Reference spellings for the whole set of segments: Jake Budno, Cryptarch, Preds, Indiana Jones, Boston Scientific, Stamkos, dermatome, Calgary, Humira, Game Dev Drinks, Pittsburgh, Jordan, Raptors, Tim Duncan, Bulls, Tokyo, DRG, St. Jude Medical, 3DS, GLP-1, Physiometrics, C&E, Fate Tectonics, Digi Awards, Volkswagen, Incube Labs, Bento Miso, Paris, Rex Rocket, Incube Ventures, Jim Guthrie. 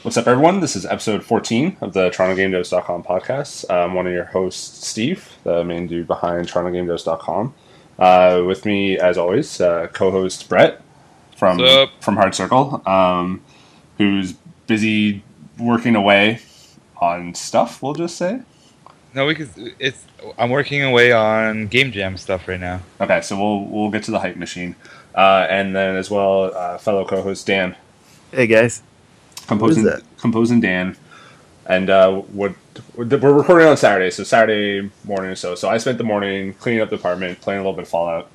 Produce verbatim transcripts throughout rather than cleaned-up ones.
What's up, everyone? This is episode fourteen of the Toronto Game Dose dot com podcast. I'm one of your hosts, Steve, the main dude behind Toronto Game Dose dot com. Uh, with me, as always, uh, co-host Brett from from Hard Circle, um, who's busy working away on stuff. We'll just say. No, we could. It's I'm working away on game jam stuff right now. Okay, so we'll we'll get to the hype machine, uh, and then as well, uh, fellow co-host Dan. Hey guys. Composing, composing Dan, and uh, what we're recording on Saturday, so Saturday morning or so. So I spent the morning cleaning up the apartment, playing a little bit of Fallout.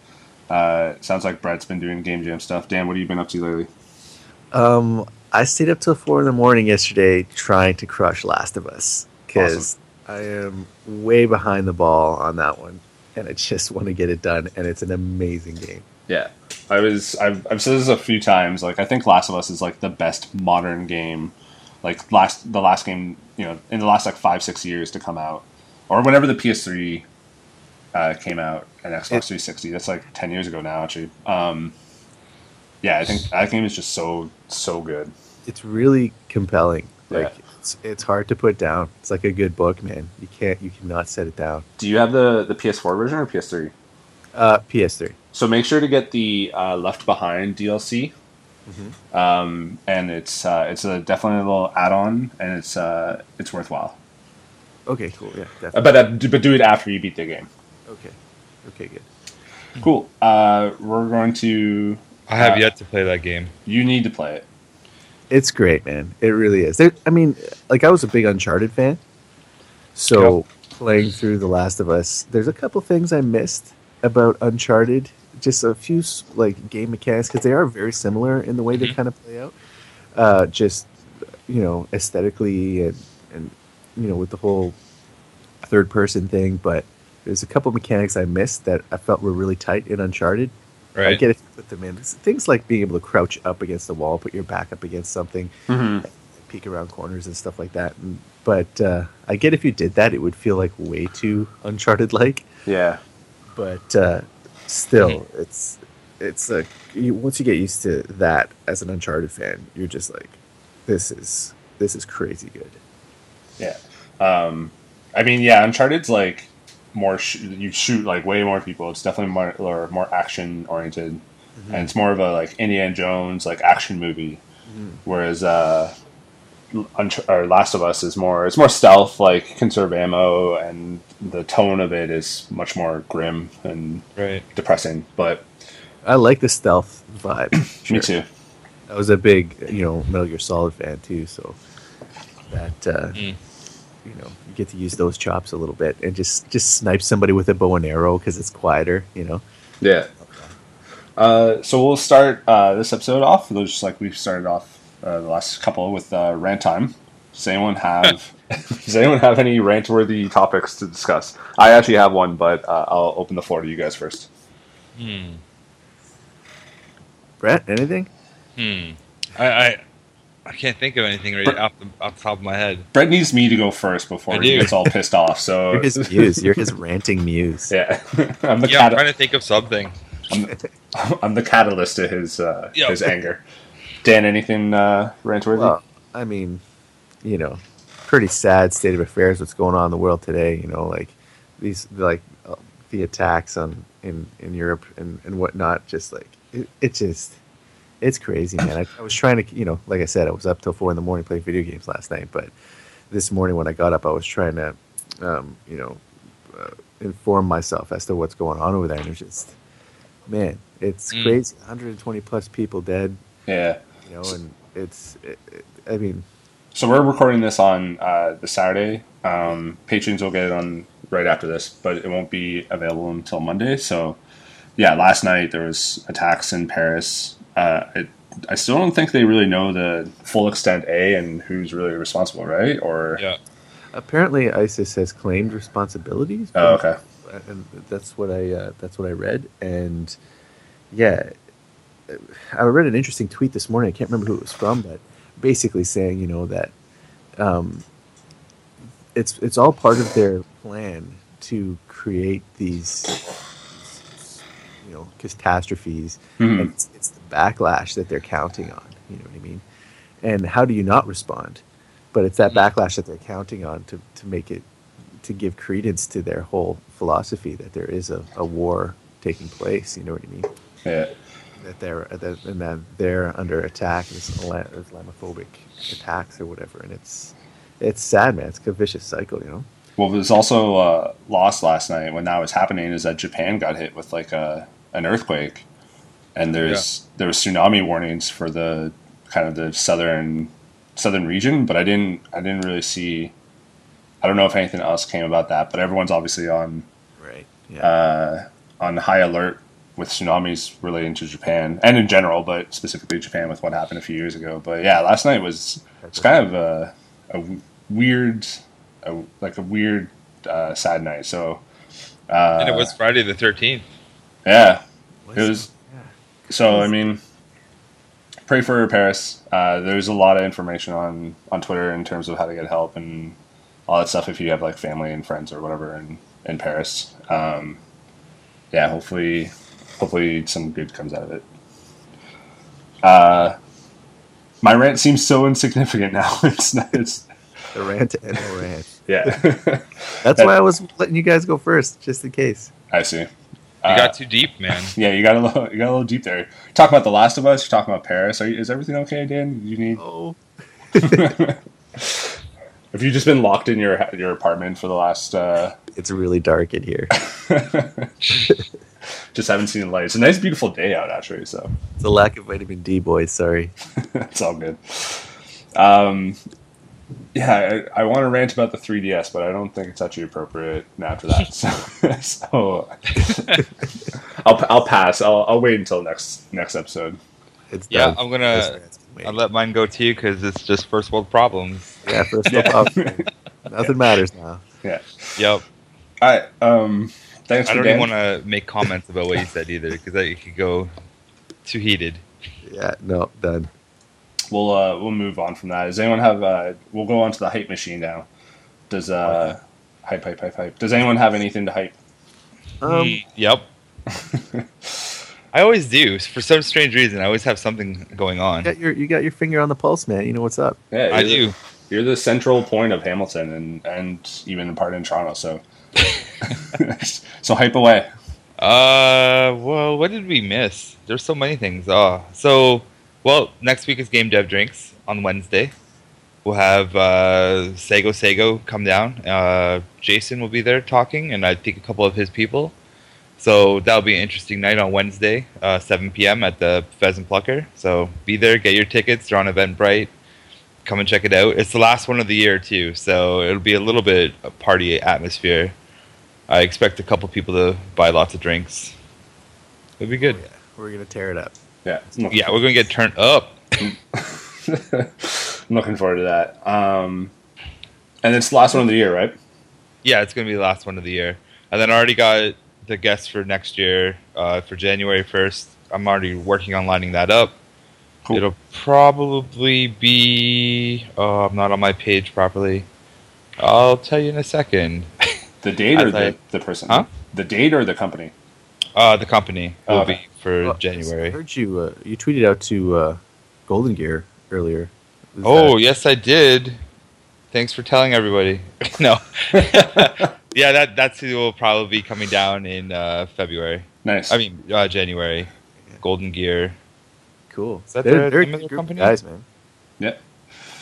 Uh, sounds like Brett's been doing game jam stuff. Dan, what have you been up to lately? Um, I stayed up till four in the morning yesterday trying to crush Last of Us because awesome. I am way behind the ball on that one, and I just want to get it done. And it's an amazing game. Yeah. I was I've, I've said this a few times. Like I think Last of Us is like the best modern game, like last the last game you know in the last like five six years to come out, or whenever the P S three uh, came out and Xbox three sixty. That's like ten years ago now, actually. Um, yeah, I think that game is just so so good. It's really compelling. Like yeah. it's it's hard to put down. It's like a good book, man. You can't you cannot set it down. Do you have the the P S four version or P S three? Uh, P S three. So make sure to get the uh, Left Behind D L C, mm-hmm. um, and it's uh, it's a definitely a little add-on, and it's uh, it's worthwhile. Okay, cool, yeah, definitely. But uh, but do it after you beat the game. Okay, okay, good, cool. Uh, we're going to. I have uh, yet to play that game. You need to play it. It's great, man. It really is. There, I mean, like I was a big Uncharted fan, so yeah. Playing through The Last of Us, there's a couple things I missed about Uncharted. Just a few like game mechanics because they are very similar in the way they kind of play out. Uh, just you know, aesthetically and and you know with the whole third person thing. But there's a couple mechanics I missed that I felt were really tight in Uncharted. Right, I get it with them in things like being able to crouch up against the wall, put your back up against something, mm-hmm. peek around corners and stuff like that. And, but uh, I get if you did that, it would feel like way too Uncharted like. Yeah, but. Uh, Still, it's it's like you, once you get used to that as an Uncharted fan, you're just like, this is this is crazy good. Yeah, um, I mean, yeah, Uncharted's like more sh- you shoot like way more people. It's definitely more or more action oriented, mm-hmm. and it's more of a like Indiana Jones like action movie. Mm-hmm. Whereas uh, Unch- or Last of Us is more it's more stealth, like conserve ammo, and the tone of it is much more grim and right. depressing. But I like the stealth vibe. Sure. Me too. I was a big, you know, Metal Gear Solid fan too, so that uh, mm. you know you get to use those chops a little bit and just just snipe somebody with a bow and arrow because it's quieter, you know. Yeah. Uh, so we'll start uh, this episode off just like we started off. Uh, the last couple with uh, rant time. Does anyone have Does anyone have any rant-worthy topics to discuss? I actually have one, but uh, I'll open the floor to you guys first. Hmm. Brett, anything? Hmm. I I, I can't think of anything right Brett, off, the, off the top of my head. Brett needs me to go first before he gets all pissed off. So you're his muse. You're his ranting muse. Yeah. I'm the yeah. Cat- I'm trying to think of something. I'm the, I'm the catalyst to his uh, yep. his anger. Dan, anything uh, rant-worthy? Well, I mean, you know, pretty sad state of affairs. What's going on in the world today? You know, like these, like uh, the attacks on in, in Europe and, and whatnot. Just like it, it just, it's crazy, man. I, I was trying to, you know, like I said, I was up till four in the morning playing video games last night. But this morning when I got up, I was trying to, um, you know, uh, inform myself as to what's going on over there. And it's just, man, it's mm. crazy. one hundred twenty plus people dead. Yeah. You know, and it's, it, it, I mean. So we're recording this on uh, the Saturday. Um, patrons will get it on right after this, but it won't be available until Monday. So, yeah, last night there was attacks in Paris. Uh, it, I still don't think they really know the full extent A and who's really responsible, right? Or yeah. Apparently, ISIS has claimed responsibilities. Oh, okay. And that's what I uh, that's what I read, and yeah. I read an interesting tweet this morning. I can't remember who it was from, but basically saying, you know, that um, it's it's all part of their plan to create these, you know, catastrophes, mm-hmm. and it's, it's the backlash that they're counting on. You know what I mean? And how do you not respond? But it's that backlash that they're counting on to, to make it, to give credence to their whole philosophy that there is a, a war taking place. You know what I mean? Yeah. That they're that, and that they're under attack, this Islamophobic attacks or whatever, and it's it's sad, man. It's a vicious cycle, you know. Well, there's also uh, lost last night when that was happening is that Japan got hit with like a an earthquake, and there's yeah. there was tsunami warnings for the kind of the southern southern region, but I didn't I didn't really see. I don't know if anything else came about that, but everyone's obviously on right yeah. uh, on high alert with tsunamis relating to Japan and in general, but specifically Japan with what happened a few years ago. But yeah, last night was it's kind of a, a weird, a, like a weird uh, sad night. So uh, and it was Friday the thirteenth. Yeah, it was. Yeah. So I mean, pray for Paris. Uh, there's a lot of information on, on Twitter in terms of how to get help and all that stuff if you have like family and friends or whatever in in Paris. Um, yeah, hopefully. Hopefully some good comes out of it. Uh, my rant seems so insignificant now. It's not, it's the rant and the rant. Yeah. That's that, why I was letting you guys go first, just in case. I see. You uh, got too deep, man. Yeah, you got a little, you got a little deep there. Talk about The Last of Us. You're talking about Paris. Are you, is everything okay, Dan? You need. Oh. Have you just been locked in your your apartment for the last? Uh... It's really dark in here. Just haven't seen the light. It's a nice, beautiful day out, actually. So it's a lack of vitamin D, boys. Sorry, it's all good. Um, yeah, I, I want to rant about the three D S, but I don't think it's actually appropriate after that. So, so I'll I'll pass. I'll I'll wait until next next episode. It's yeah, done. I'm gonna. I'll let mine go to you because it's just first world problems. Yeah, first world yeah. problems. Nothing yeah. matters now. Yeah. Yep. I um. Thanks I for don't Dan. Even want to make comments about what you said either, because it could go too heated. Yeah, no, done. We'll uh, we'll move on from that. Does anyone have? Uh, we'll go on to the hype machine now. Does uh, okay. hype, hype, hype, hype? Does anyone have anything to hype? Um. Mm, yep. I always do. For some strange reason, I always have something going on. You got your, you got your finger on the pulse, man. You know what's up. Yeah, I do. The, you're the central point of Hamilton, and and even in part in Toronto. So. So hype away. Uh, well, what did we miss? There's so many things. Uh, so, well, next week is Game Dev Drinks on Wednesday. We'll have uh, Sago Sago come down. Uh, Jason will be there talking, and I think a couple of his people. So that'll be an interesting night on Wednesday, uh, seven p.m. at the Pheasant Plucker. So be there, get your tickets. They're on Eventbrite. Come and check it out. It's the last one of the year, too, so it'll be a little bit a party atmosphere. I expect a couple people to buy lots of drinks. It'll be good. Oh, yeah. We're going to tear it up. Yeah. Yeah, we're going to get turned up. I'm looking forward to that. Um, and it's the last one of the year, right? Yeah, it's going to be the last one of the year. And then I already got the guests for next year, uh, for January first. I'm already working on lining that up. Cool. It'll probably be... Oh, I'm not on my page properly. I'll tell you in a second. The date or the, the person? Huh? The date or the company? Uh, the company will okay. be for well, January. I heard you uh, you tweeted out to uh, Golden Gear earlier. Was oh, that... yes, I did. Thanks for telling everybody. No. Yeah, that that's who will probably be coming down in uh, February. Nice. I mean, uh, January. Yeah. Golden Gear. Cool. Is that they're, their, they're their company? Guys, man. Yeah.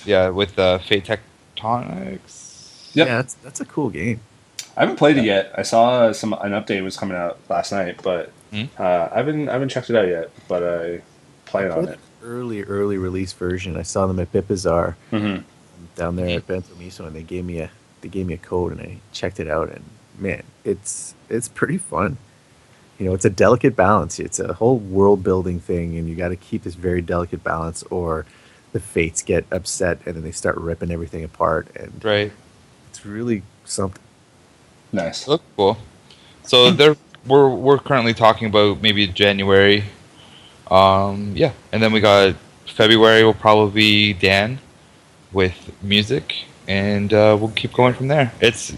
Yeah, with uh, Fate Tectonics. Yep. Yeah, that's, that's a cool game. I haven't played yeah. it yet. I saw some an update was coming out last night, but mm. uh, I haven't I haven't checked it out yet. But I plan on it. Early early release version. I saw them at Bip Bazaar mm-hmm. down there at Bento Miso, and they gave me a they gave me a code, and I checked it out. And man, it's it's pretty fun. You know, it's a delicate balance. It's a whole world building thing, and you got to keep this very delicate balance, or the Fates get upset and then they start ripping everything apart. And right, it's really something. Nice. Look cool. So there, we're we're currently talking about maybe January, um, yeah, and then we got February will probably be Dan with music, and uh, we'll keep going from there. It's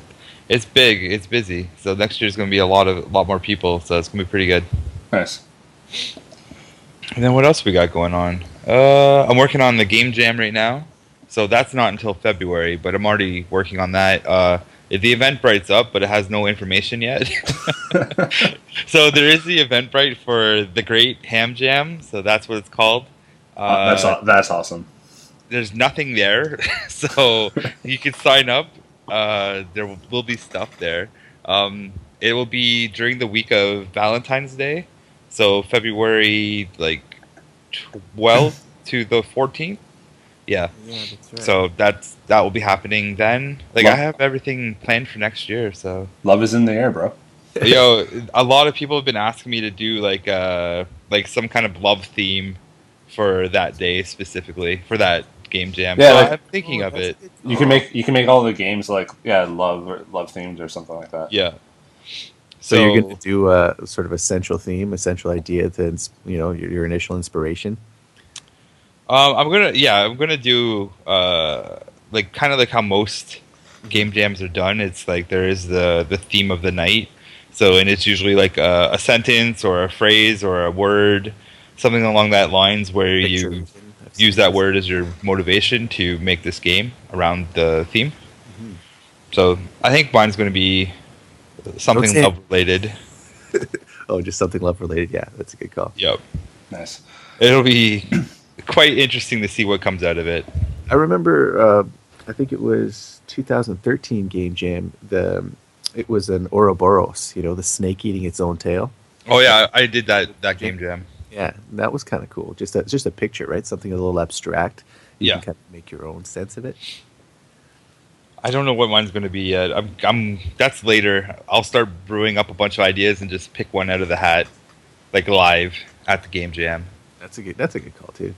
it's big, it's busy. So next year's going to be a lot of a lot more people. So it's going to be pretty good. Nice. And then what else we got going on? Uh, I'm working on the game jam right now. So that's not until February, but I'm already working on that. Uh, the Eventbrite's up, but it has no information yet. So there is the Eventbrite for the Great Ham Jam. So that's what it's called. Uh, that's that's awesome. There's nothing there, so you can sign up. Uh, there will, will be stuff there. Um, it will be during the week of Valentine's Day, so February like twelfth to the fourteenth. Yeah. Yeah, that's right. So that's that will be happening then. Like love. I have everything planned for next year. So love is in the air, bro. Yo, a lot of people have been asking me to do like uh like some kind of love theme for that day specifically for that game jam. Yeah, so like, I'm thinking oh, of it. You can make you can make all the games like yeah love or love themed or something like that. Yeah. So, so you're going to do a uh, sort of a central theme, a central idea to you know your, your initial inspiration. Um, I'm gonna, yeah, I'm gonna do uh, like kind of like how most game jams are done. It's like there is the, the theme of the night, so and it's usually like a, a sentence or a phrase or a word, something along that lines where Picture. you I've use that word as your motivation to make this game around the theme. Mm-hmm. So I think mine's gonna be something love related. Oh, just something love related. Yeah, that's a good call. Yep, nice. It'll be. Quite interesting to see what comes out of it. I remember, uh, I think it was two thousand thirteen Game Jam. The it was an Ouroboros, you know, the snake eating its own tail. Oh yeah, I did that that Game Jam. Yeah, that was kind of cool. Just a, just a picture, right? Something a little abstract. You yeah, can kind of make your own sense of it. I don't know what mine's going to be yet. I'm, I'm that's later. I'll start brewing up a bunch of ideas and just pick one out of the hat, like live at the Game Jam. That's a good. That's a good call too.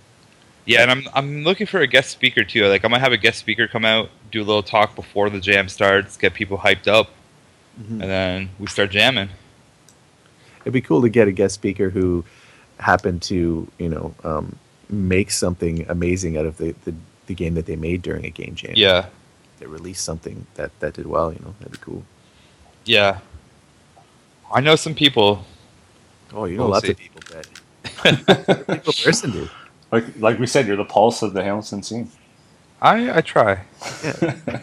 Yeah, and I'm I'm looking for a guest speaker too. Like I might have a guest speaker come out, do a little talk before the jam starts, get people hyped up, mm-hmm. and then we start jamming. It'd be cool to get a guest speaker who happened to, you know, um, make something amazing out of the, the, the game that they made during a game jam. Yeah, they released something that, that did well. You know, that'd be cool. Yeah, I know some people. Oh, you know we'll lots see. of people that people person do. Like, like we said, you're the pulse of the Hamilton scene. I I try. Yeah.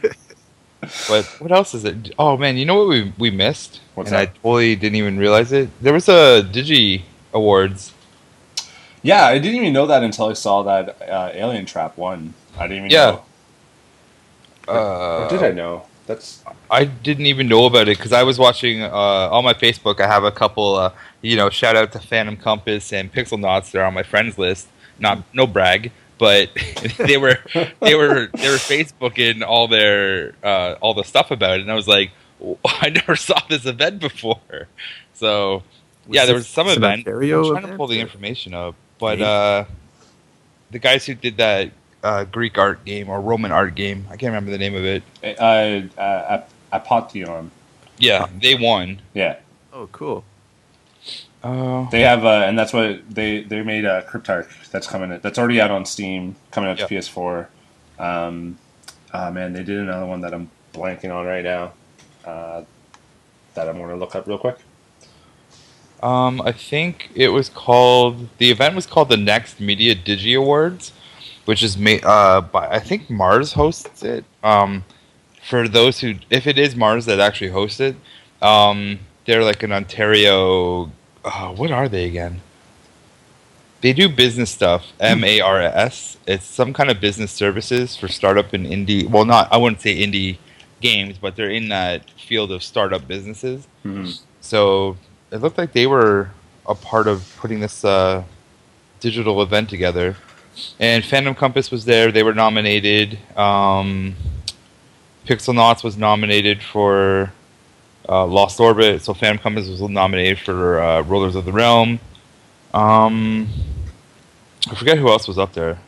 But what else is it? Oh, man, you know what we we missed? What's and that? I totally didn't even realize it. There was a Digi Awards. Yeah, I didn't even know that until I saw that uh, Alien Trap won. I didn't even yeah. know. Uh, or did I know? That's I didn't even know about it because I was watching uh, on my Facebook. I have a couple, uh, you know, shout out to Phantom Compass and Pixel Knots. They're on my friends list. Not no brag, but they were they were they were Facebooking all their uh, all the stuff about it, and I was like, oh, I never saw this event before. So was yeah, there was some event. I'm trying event? to pull the information up, but uh, the guys who did that uh, Greek art game or Roman art game, I can't remember the name of it. Uh, uh, Apotheon. Yeah, they won. Yeah. Oh, cool. Oh. They have, uh, and that's what they they made a uh, Cryptarch that's coming. That's already out on Steam, coming out to yeah. P S four. Um, oh man, they did another one that I'm blanking on right now. Uh, that I'm going to look up real quick. Um, I think it was called. The event was called the Next Media Digi Awards, which is made uh, by I think MARS hosts it. Um, for those who, if it is MARS that actually hosts it, um, they're like an Ontario. Uh, what are they again? They do business stuff. M A R S. It's some kind of business services for startup and indie. Well, not I wouldn't say indie games, but they're in that field of startup businesses. Mm-hmm. So it looked like they were a part of putting this uh, digital event together. And Phantom Compass was there. They were nominated. Um, Pixel Knots was nominated for... Uh, Lost Orbit, so Phantom Compass was nominated for uh, Rulers of the Realm. Um, I forget who else was up there.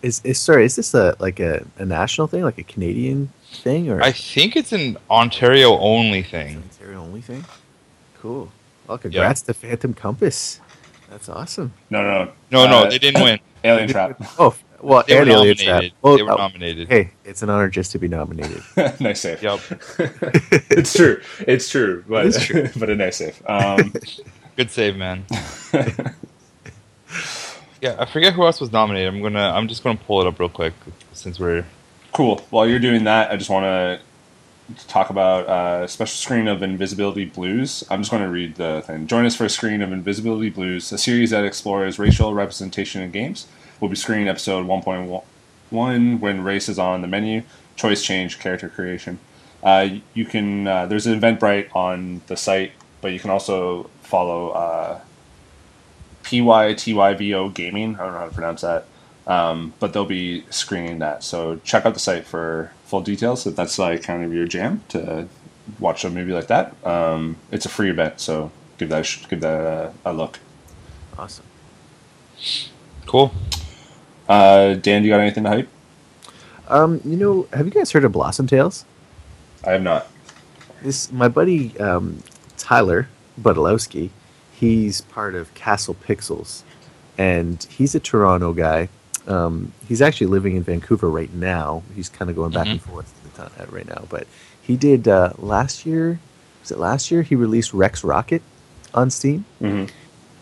Is, is sorry, is this a like a, a national thing, like a Canadian thing, or I think it's an Ontario only thing. An Ontario only thing. Cool. Well, congrats yeah. to Phantom Compass. That's awesome. No, no, no, no. Uh, no they didn't win. Alien Trap. Oh, Well, they were nominated. Well, they were nominated. Hey, it's an honor just to be nominated. Nice save. Yep. It's true. It's true. But it's true. But a nice save. Um, Good save, man. Yeah, I forget who else was nominated. I'm gonna. I'm just gonna pull it up real quick since we're. Cool. While you're doing that, I just want to talk about a special screen of Invisibility Blues. I'm just going to read the thing. Join us for a screen of Invisibility Blues, a series that explores racial representation in games. We'll be screening episode one point one, when race is on the menu, choice change, character creation. Uh, you can uh, there's an Eventbrite on the site, but you can also follow uh, P Y T Y V O Gaming. I don't know how to pronounce that. Um, but they'll be screening that. So check out the site for full details if that's like kind of your jam to watch a movie like that. Um, it's a free event, so give that a sh- give that a, a look. Awesome. Cool. Uh, Dan, you got anything to hype? Um, you know, have you guys heard of Blossom Tales? I have not. This my buddy um, Tyler Budalowski, he's part of Castle Pixels, and he's a Toronto guy. Um, he's actually living in Vancouver right now. He's kind of going back mm-hmm. and forth right now. But he did uh, last year. Was it last year? He released Rex Rocket on Steam mm-hmm.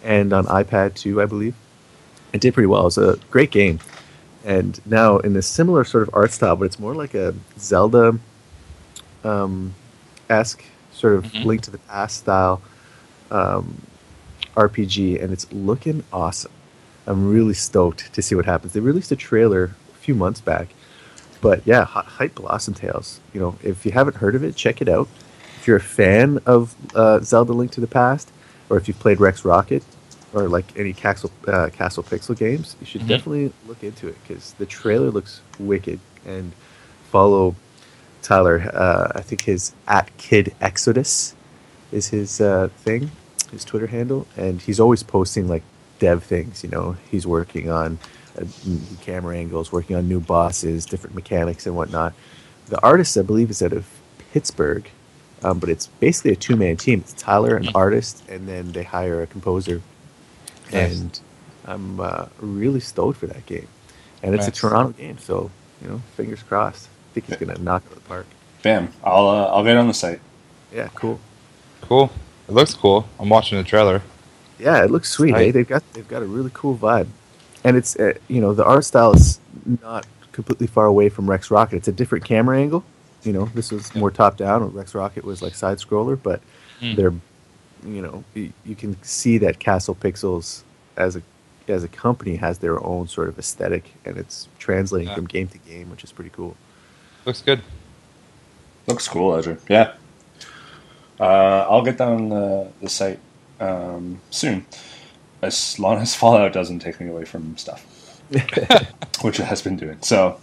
and on iPad too, I believe. It did pretty well. It was a great game. And now in a similar sort of art style, but it's more like a Zelda um, esque sort of mm-hmm. Link to the Past style um, R P G, and it's looking awesome. I'm really stoked to see what happens. They released a trailer a few months back. But yeah, hype Blossom Tales. You know, if you haven't heard of it, check it out. If you're a fan of uh, Zelda Link to the Past, or if you've played Rex Rocket, or like any Castle, uh, Castle Pixel games, you should mm-hmm. definitely look into it, because the trailer looks wicked. And follow Tyler. Uh, I think his at Kid Exodus is his uh, thing, his Twitter handle. And he's always posting like dev things, you know, he's working on uh, camera angles, working on new bosses, different mechanics and whatnot. The artist, I believe, is out of Pittsburgh, um, but it's basically a two-man team. It's Tyler, an artist, and then they hire a composer. Nice. And I'm uh, really stoked for that game. And it's nice. A Toronto game, so, you know, fingers crossed. I think he's going to knock it out of the park. Bam. I'll, uh, I'll get on the site. Yeah, cool. Cool. It looks cool. I'm watching the trailer. Yeah, it looks sweet. Hey, eh? they've got they've got a really cool vibe, and it's uh, you know, the art style is not completely far away from Rex Rocket. It's a different camera angle. You know, this was more top down. Rex Rocket was like side scroller, but mm. they're you know you, you can see that Castle Pixels as a as a company has their own sort of aesthetic, and it's translating yeah. from game to game, which is pretty cool. Looks good. Looks cool, Ezra. Yeah, uh, I'll get that on the, the site. Um, soon, as long as Fallout doesn't take me away from stuff, which it has been doing. So,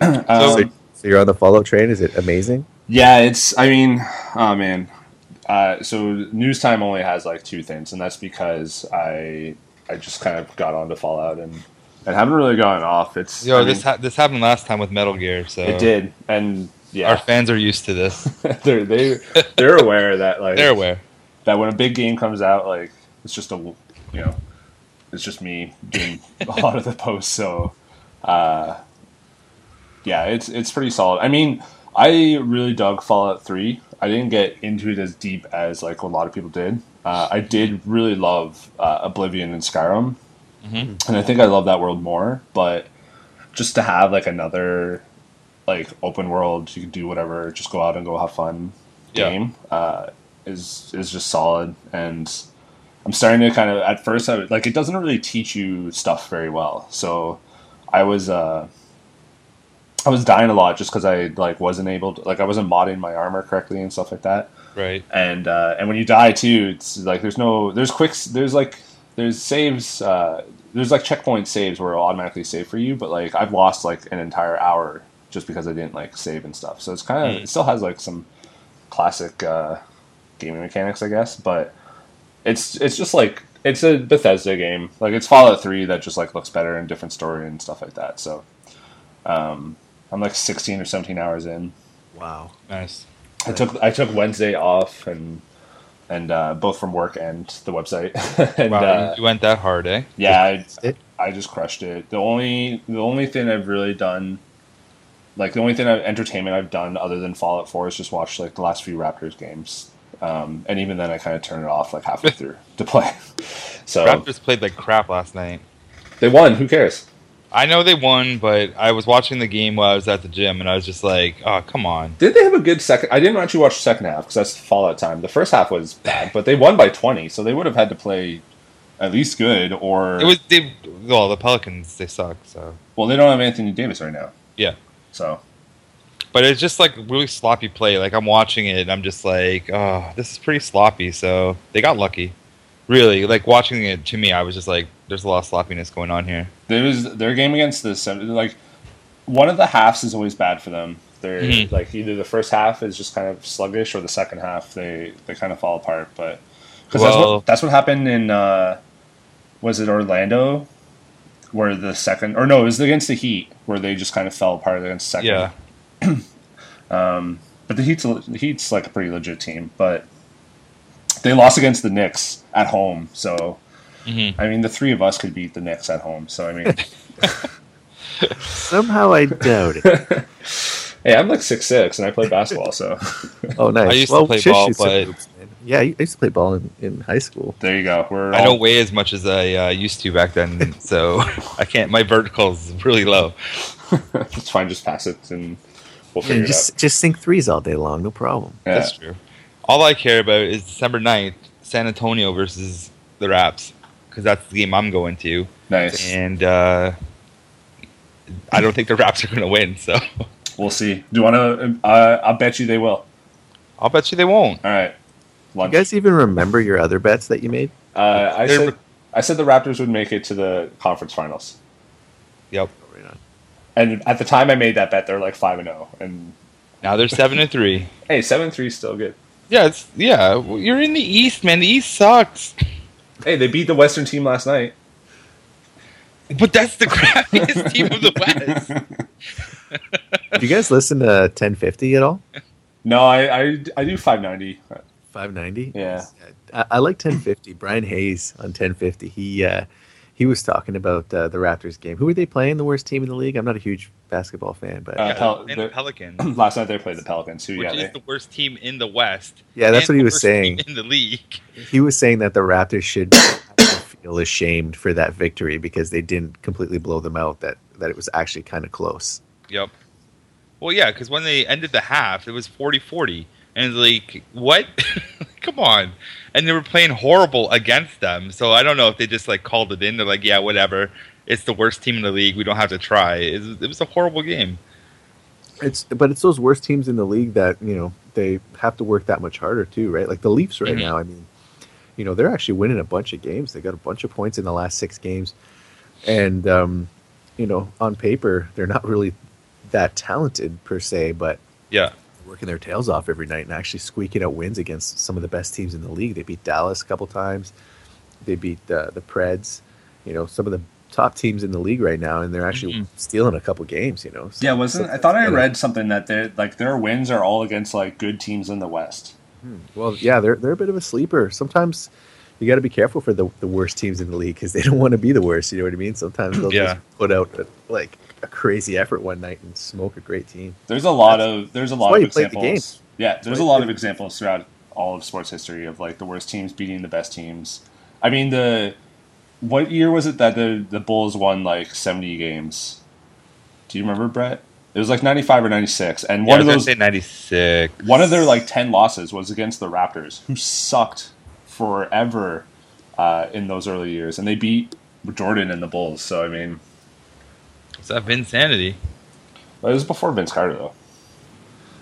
um, so, so you're on the Fallout train. Is it amazing? Yeah, it's. I mean, oh man. Uh, so News Time only has like two things, and that's because I I just kind of got onto Fallout and and haven't really gotten off. It's yo. I this mean, ha- this happened last time with Metal Gear. So it did, and yeah, our fans are used to this. they're they they're aware that like they're aware. That when a big game comes out, like, it's just a, you know, it's just me doing a lot of the posts. So, uh, yeah, it's it's pretty solid. I mean, I really dug Fallout three. I didn't get into it as deep as, like, a lot of people did. Uh, I did really love uh, Oblivion and Skyrim. Mm-hmm. And I think I love that world more. But just to have, like, another, like, open world, you can do whatever, just go out and go have fun yeah. game. Uh is is just solid, and I'm starting to kind of, at first I was, like, it doesn't really teach you stuff very well, so I was uh I was dying a lot just because I like wasn't able to, like, I wasn't modding my armor correctly and stuff like that, right? And uh and when you die too, it's like there's no there's quicks there's like there's saves uh there's like checkpoint saves where it'll automatically save for you, but like I've lost like an entire hour just because I didn't like save and stuff, so it's kind of mm. it still has like some classic uh gaming mechanics, I guess, but it's it's just like it's a Bethesda game, like it's Fallout three that just like looks better and different story and stuff like that. So um I'm like sixteen or seventeen hours in. Wow, nice. I took I took Wednesday off and and uh both from work and the website. And wow, uh, you went that hard, eh? Yeah, I, I just crushed it. The only the only thing I've really done, like the only thing I've, entertainment I've done other than Fallout four is just watch like the last few Raptors games. Um, and even then I kind of turn it off like halfway through to play. So Raptors played like crap last night. They won. Who cares? I know they won, but I was watching the game while I was at the gym, and I was just like, oh, come on. Did they have a good second? I didn't actually watch the second half, because that's Fallout time. The first half was bad, but they won by twenty, so they would have had to play at least good, or... It was, they, well, the Pelicans, they suck, so... Well, they don't have Anthony Davis right now. Yeah. So... But it's just, like, really sloppy play. Like, I'm watching it, and I'm just like, oh, this is pretty sloppy, so they got lucky. Really, like, watching it, to me, I was just like, there's a lot of sloppiness going on here. There was their game against this, like, one of the halves is always bad for them. They're mm-hmm. like, either the first half is just kind of sluggish, or the second half they, they kind of fall apart. But because well, that's what that's what happened in uh, was it Orlando, where the second or no, it was against the Heat where they just kind of fell apart against second. Yeah. um, but the Heat's the Heat's like a pretty legit team, but they lost against the Knicks at home, so. Mm-hmm. I mean, the three of us could beat the Knicks at home, so I mean... Somehow I doubt it. Hey, I'm like six foot six, and I play basketball, so... Oh, nice. I used well, to play ball, but... Moves, yeah, I used to play ball in, in high school. There you go. We're I all... don't weigh as much as I uh, used to back then, so I can't... My vertical's really low. It's fine, just pass it, and we'll figure yeah, just, it out. Just sink threes all day long, no problem. Yeah. That's true. All I care about is December ninth, San Antonio versus the Raps. Because that's the game I'm going to. Nice. And uh, I don't think the Raps are going to win, so... We'll see. Do you want to... Uh, I'll bet you they will. I'll bet you they won't. All right. Lunch. You guys even remember your other bets that you made? Uh, I said I said the Raptors would make it to the conference finals. Yep. Right on. And at the time I made that bet, they're like five and oh. And now they're seven and three. Hey, seven and three is still good. Yeah, it's, yeah, you're in the East, man. The East sucks. Hey, they beat the Western team last night. But that's the crappiest team of the West. Do you guys listen to ten fifty at all? No, I I, I do five ninety. five ninety? Yeah. I, I like ten fifty. Brian Hayes on ten fifty. He uh, he was talking about uh, the Raptors game. Who were they playing? The worst team in the league? I'm not a huge basketball fan, but... Uh, yeah, Pel- and the Pelicans. Last night they played the Pelicans. Who, Which yeah, is they? the worst team in the West. Yeah, that's what he was saying. In the league. He was saying that the Raptors should feel ashamed for that victory because they didn't completely blow them out, that, that it was actually kind of close. Yep. Well, yeah, because when they ended the half, it was forty forty. And like, what? Come on. And they were playing horrible against them. So I don't know if they just like called it in. They're like, yeah, whatever. It's the worst team in the league. We don't have to try. It was a horrible game. It's but it's those worst teams in the league that, you know, they have to work that much harder too, right? Like the Leafs right mm-hmm. now. I mean, you know, they're actually winning a bunch of games. They got a bunch of points in the last six games, and um, you know, on paper they're not really that talented per se, but yeah, they're working their tails off every night and actually squeaking out wins against some of the best teams in the league. They beat Dallas a couple times. They beat uh, the Preds. You know, some of the top teams in the league right now, and they're actually mm-hmm. stealing a couple games, you know. So, yeah, wasn't so, I thought I read something that they like their wins are all against like good teams in the West. Hmm. Well, yeah, they're they're a bit of a sleeper. Sometimes you got to be careful for the the worst teams in the league because they don't want to be the worst. You know what I mean? Sometimes they'll yeah. just put out a, like a crazy effort one night and smoke a great team. There's a lot That's, of there's a lot of examples. The yeah, there's a lot of examples throughout all of sports history of like the worst teams beating the best teams. I mean the. What year was it that the, the Bulls won, like, seventy games? Do you remember, Brett? It was, like, ninety-five or ninety-six. And yeah, one I was of those, say ninety-six. One of their, like, ten losses was against the Raptors, who sucked forever uh, in those early years. And they beat Jordan and the Bulls. So, I mean... It's that Vince Sanity. It was before Vince Carter, though.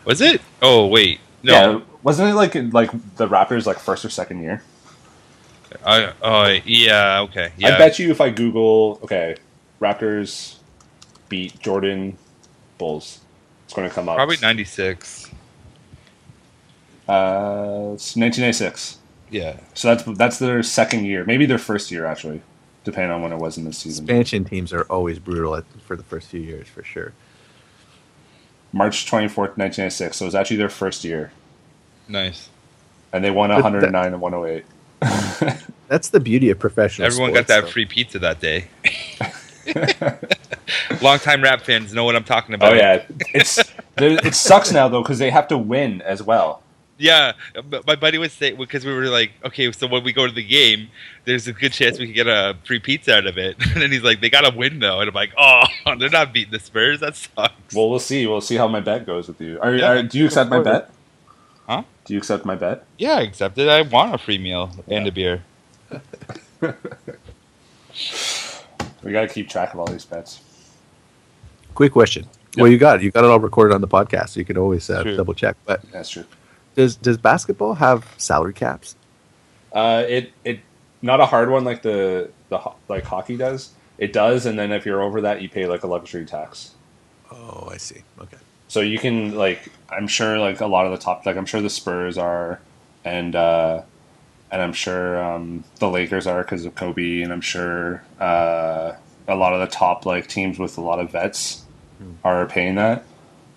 Was it? Oh, wait. No. Yeah, wasn't it, like, like the Raptors, like, first or second year? Uh, uh, yeah, okay. Yeah. I bet you if I Google, okay, Raptors beat Jordan Bulls, it's going to come up. Probably ninety-six. Uh, it's nineteen ninety-six. Yeah. So that's that's their second year. Maybe their first year, actually, depending on when it was in the season. Expansion teams are always brutal at, for the first few years, for sure. March twenty-fourth, nineteen ninety-six. So it was actually their first year. Nice. And they won one oh nine that- and one oh eight. That's the beauty of professional Everyone sports, got that though. Free pizza that day. Longtime rap fans know what I'm talking about. Oh yeah, it's it sucks now though because they have to win as well. Yeah, my buddy would say because we were like, okay, so when we go to the game, there's a good chance we can get a free pizza out of it. And then he's like, they gotta win though, and I'm like, oh, they're not beating the Spurs. That sucks. Well, we'll see. We'll see how my bet goes with you. Are, yeah, are, do you accept my bet? Huh? Do you accept my bet? Yeah, I accept it. I want a free meal yeah. and a beer. We gotta keep track of all these bets. Quick question. Yep. Well, you got it. You got it all recorded on the podcast, so you can always uh, double check. But that's true. Does does basketball have salary caps? Uh, it it not a hard one like the the ho- like hockey does. It does, and then if you're over that, you pay like a luxury tax. Oh, I see. Okay. So you can like I'm sure like a lot of the top like I'm sure the Spurs are, and uh, and I'm sure um, the Lakers are because of Kobe, and I'm sure uh, a lot of the top like teams with a lot of vets hmm. are paying that.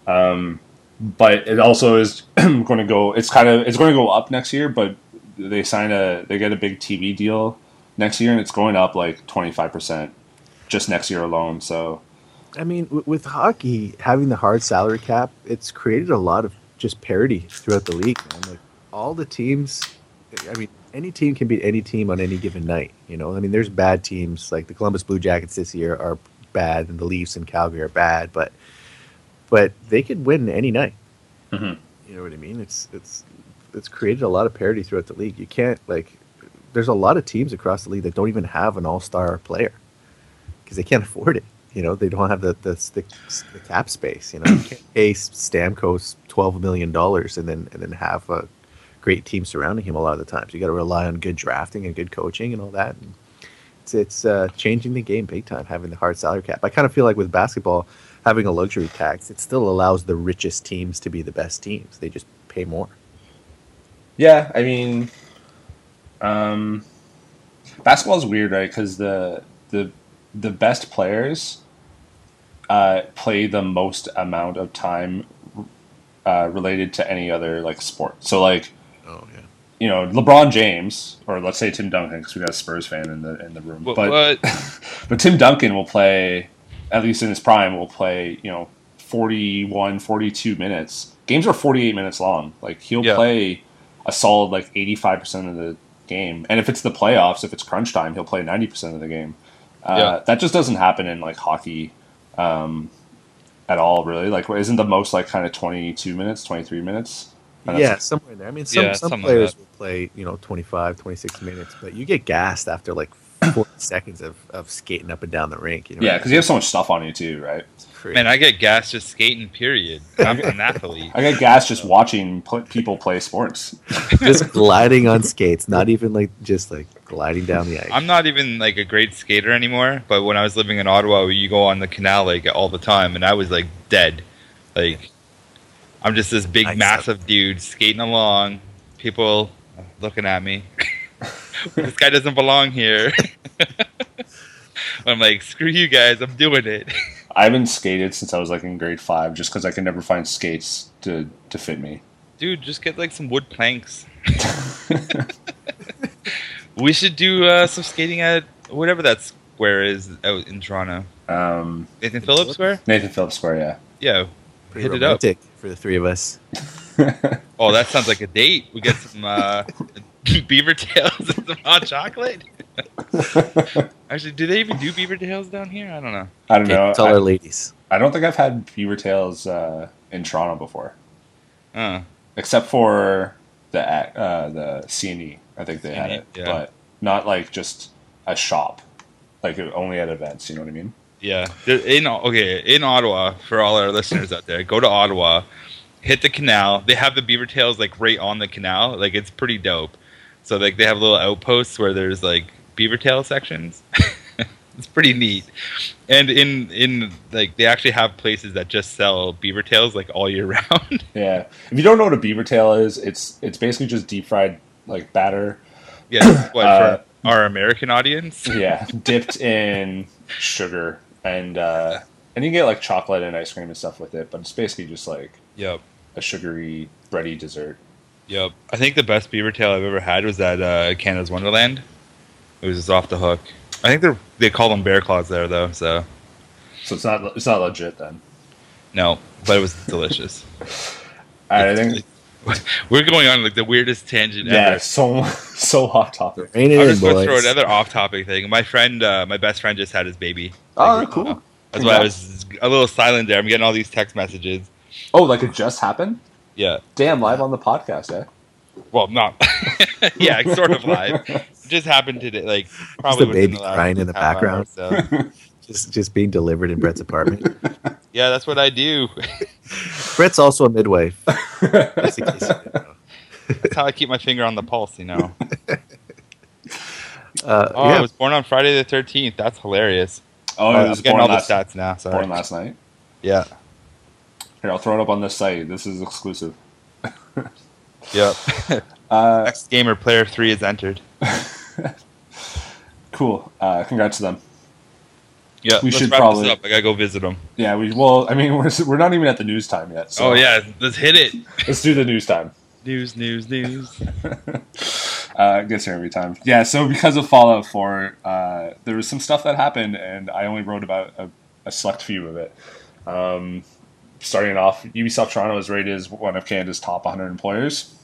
Um, But it also is going to go. It's kind of it's going to go up next year. But they sign a they get a big T V deal next year, and it's going up like twenty-five percent just next year alone. So, I mean, w- with hockey having the hard salary cap, it's created a lot of just parity throughout the league. Man, like all the teams. I mean, any team can beat any team on any given night. You know, I mean, there's bad teams like the Columbus Blue Jackets this year are bad, and the Leafs and Calgary are bad, but. But they could win any night. Mm-hmm. You know what I mean? It's it's it's created a lot of parity throughout the league. You can't like. There's a lot of teams across the league that don't even have an all-star player because they can't afford it. You know, they don't have the the, the, the cap space. You know, you can't pay Stamkos twelve million dollars and then and then have a great team surrounding him a lot of the times. So you got to rely on good drafting and good coaching and all that. And it's it's uh, changing the game big time. Having the hard salary cap, I kind of feel like with basketball. Having a luxury tax, it still allows the richest teams to be the best teams. They just pay more. Yeah, I mean, um, basketball is weird, right? Because the the the best players uh, play the most amount of time uh, related to any other like sport. So, like, oh yeah, you know, LeBron James, or let's say Tim Duncan, because we got a Spurs fan in the in the room. What, but what? But Tim Duncan will play. At least in his prime, will play, you know, forty-one, forty-two minutes. Games are forty-eight minutes long. Like, he'll yeah. play a solid, like, eighty-five percent of the game. And if it's the playoffs, if it's crunch time, he'll play ninety percent of the game. Uh, yeah. That just doesn't happen in, like, hockey um, at all, really. Like, isn't the most, like, kind of twenty-two minutes, twenty-three minutes? And yeah, somewhere in there. I mean, some, yeah, some players like will play, you know, twenty-five, twenty-six minutes. But you get gassed after, like, forty seconds of, of skating up and down the rink. You know yeah, because I mean? You have so much stuff on you too, right? Man, I get gas just skating, period. I'm an athlete. I get gas just watching people play sports. Just gliding on skates, not even like just like gliding down the ice. I'm not even like a great skater anymore, but when I was living in Ottawa, you go on the canal like all the time, and I was like dead. Like, I'm just this big, nice massive stuff. Dude skating along, people looking at me. This guy doesn't belong here. I'm like, screw you guys, I'm doing it. I haven't skated since I was like in grade five, just because I could never find skates to, to fit me. Dude, just get like some wood planks. We should do uh, some skating at whatever that square is out in Toronto. Um, Nathan Phillips Square? Nathan Phillips Square, yeah. Yeah, pretty hit romantic it up for the three of us. Oh, that sounds like a date. We get some uh, beaver tails and some hot chocolate. Actually, do they even do beaver tails down here? I don't know. I don't know. It's all our ladies. I don't think I've had beaver tails uh, in Toronto before, uh, except for the uh, the C and E. I think they C and E, had it, yeah. But not like just a shop, like only at events. You know what I mean? Yeah. In okay, in Ottawa, for all our listeners out there, go to Ottawa. Hit the canal. They have the beaver tails like right on the canal. Like, it's pretty dope. So like they have little outposts where there's like beaver tail sections. It's pretty neat. And in in like they actually have places that just sell beaver tails like all year round. Yeah. If you don't know what a beaver tail is, it's it's basically just deep fried like batter. Yeah. What uh, for our American audience? Yeah, dipped in sugar and uh, and you can get like chocolate and ice cream and stuff with it, but it's basically just like yep. a sugary, bready dessert. Yep. I think the best beaver tail I've ever had was at uh, Canada's Wonderland. It was just off the hook. I think they they call them bear claws there though, so so it's not it's not legit then. No, but it was delicious. All right, I think we're going on like the weirdest tangent yeah, ever. Yeah, so so off topic. I'm just going to throw another off topic thing. My friend, uh, my best friend, just had his baby. Oh, like, cool. Uh, that's why I was a little silent there. I'm getting all these text messages. Oh, like it just happened? Yeah. Damn, live on the podcast, eh? Well, not. Yeah, sort of live. It just happened today. Like probably just the baby the crying in the background. Hour, so. just just being delivered in Brett's apartment. Yeah, that's what I do. Brett's also a midwife. That's how I keep my finger on the pulse, you know. Uh, oh, yeah. I was born on Friday the thirteenth. That's hilarious. Oh, uh, I was getting all last, the stats now. Sorry. Born last night? Yeah. Here, I'll throw it up on this site. This is exclusive. Yep. Uh, Next gamer, player three is entered. Cool. Uh, congrats to them. Yeah, we let's should wrap probably. This up. I gotta go visit them. Yeah, we well, I mean, we're we're not even at the news time yet. So. Oh yeah, let's hit it. Let's do the news time. News, news, news. uh, gets here every time. Yeah, so because of Fallout four, uh, there was some stuff that happened, and I only wrote about a, a select few of it. Um, starting off, Ubisoft Toronto is rated as one of Canada's top one hundred employers.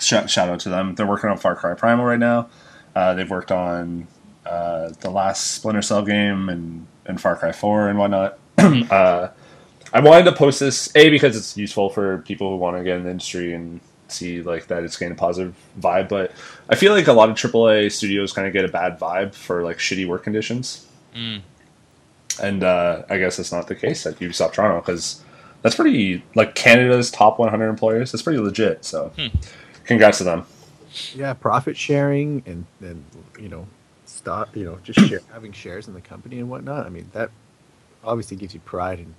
Shout, shout out to them. They're working on Far Cry Primal right now. Uh, they've worked on. Uh, the last Splinter Cell game and, and Far Cry four and whatnot. uh, I wanted to post this A because it's useful for people who want to get in the industry and see like that it's getting a positive vibe. But I feel like a lot of triple A studios kind of get a bad vibe for like shitty work conditions, mm. and uh, I guess that's not the case at Ubisoft Toronto because that's pretty like Canada's top one hundred employers. That's pretty legit. So, hmm. congrats to them. Yeah, profit sharing and and you know. Stop, you know, just share, having shares in the company and whatnot. I mean, that obviously gives you pride and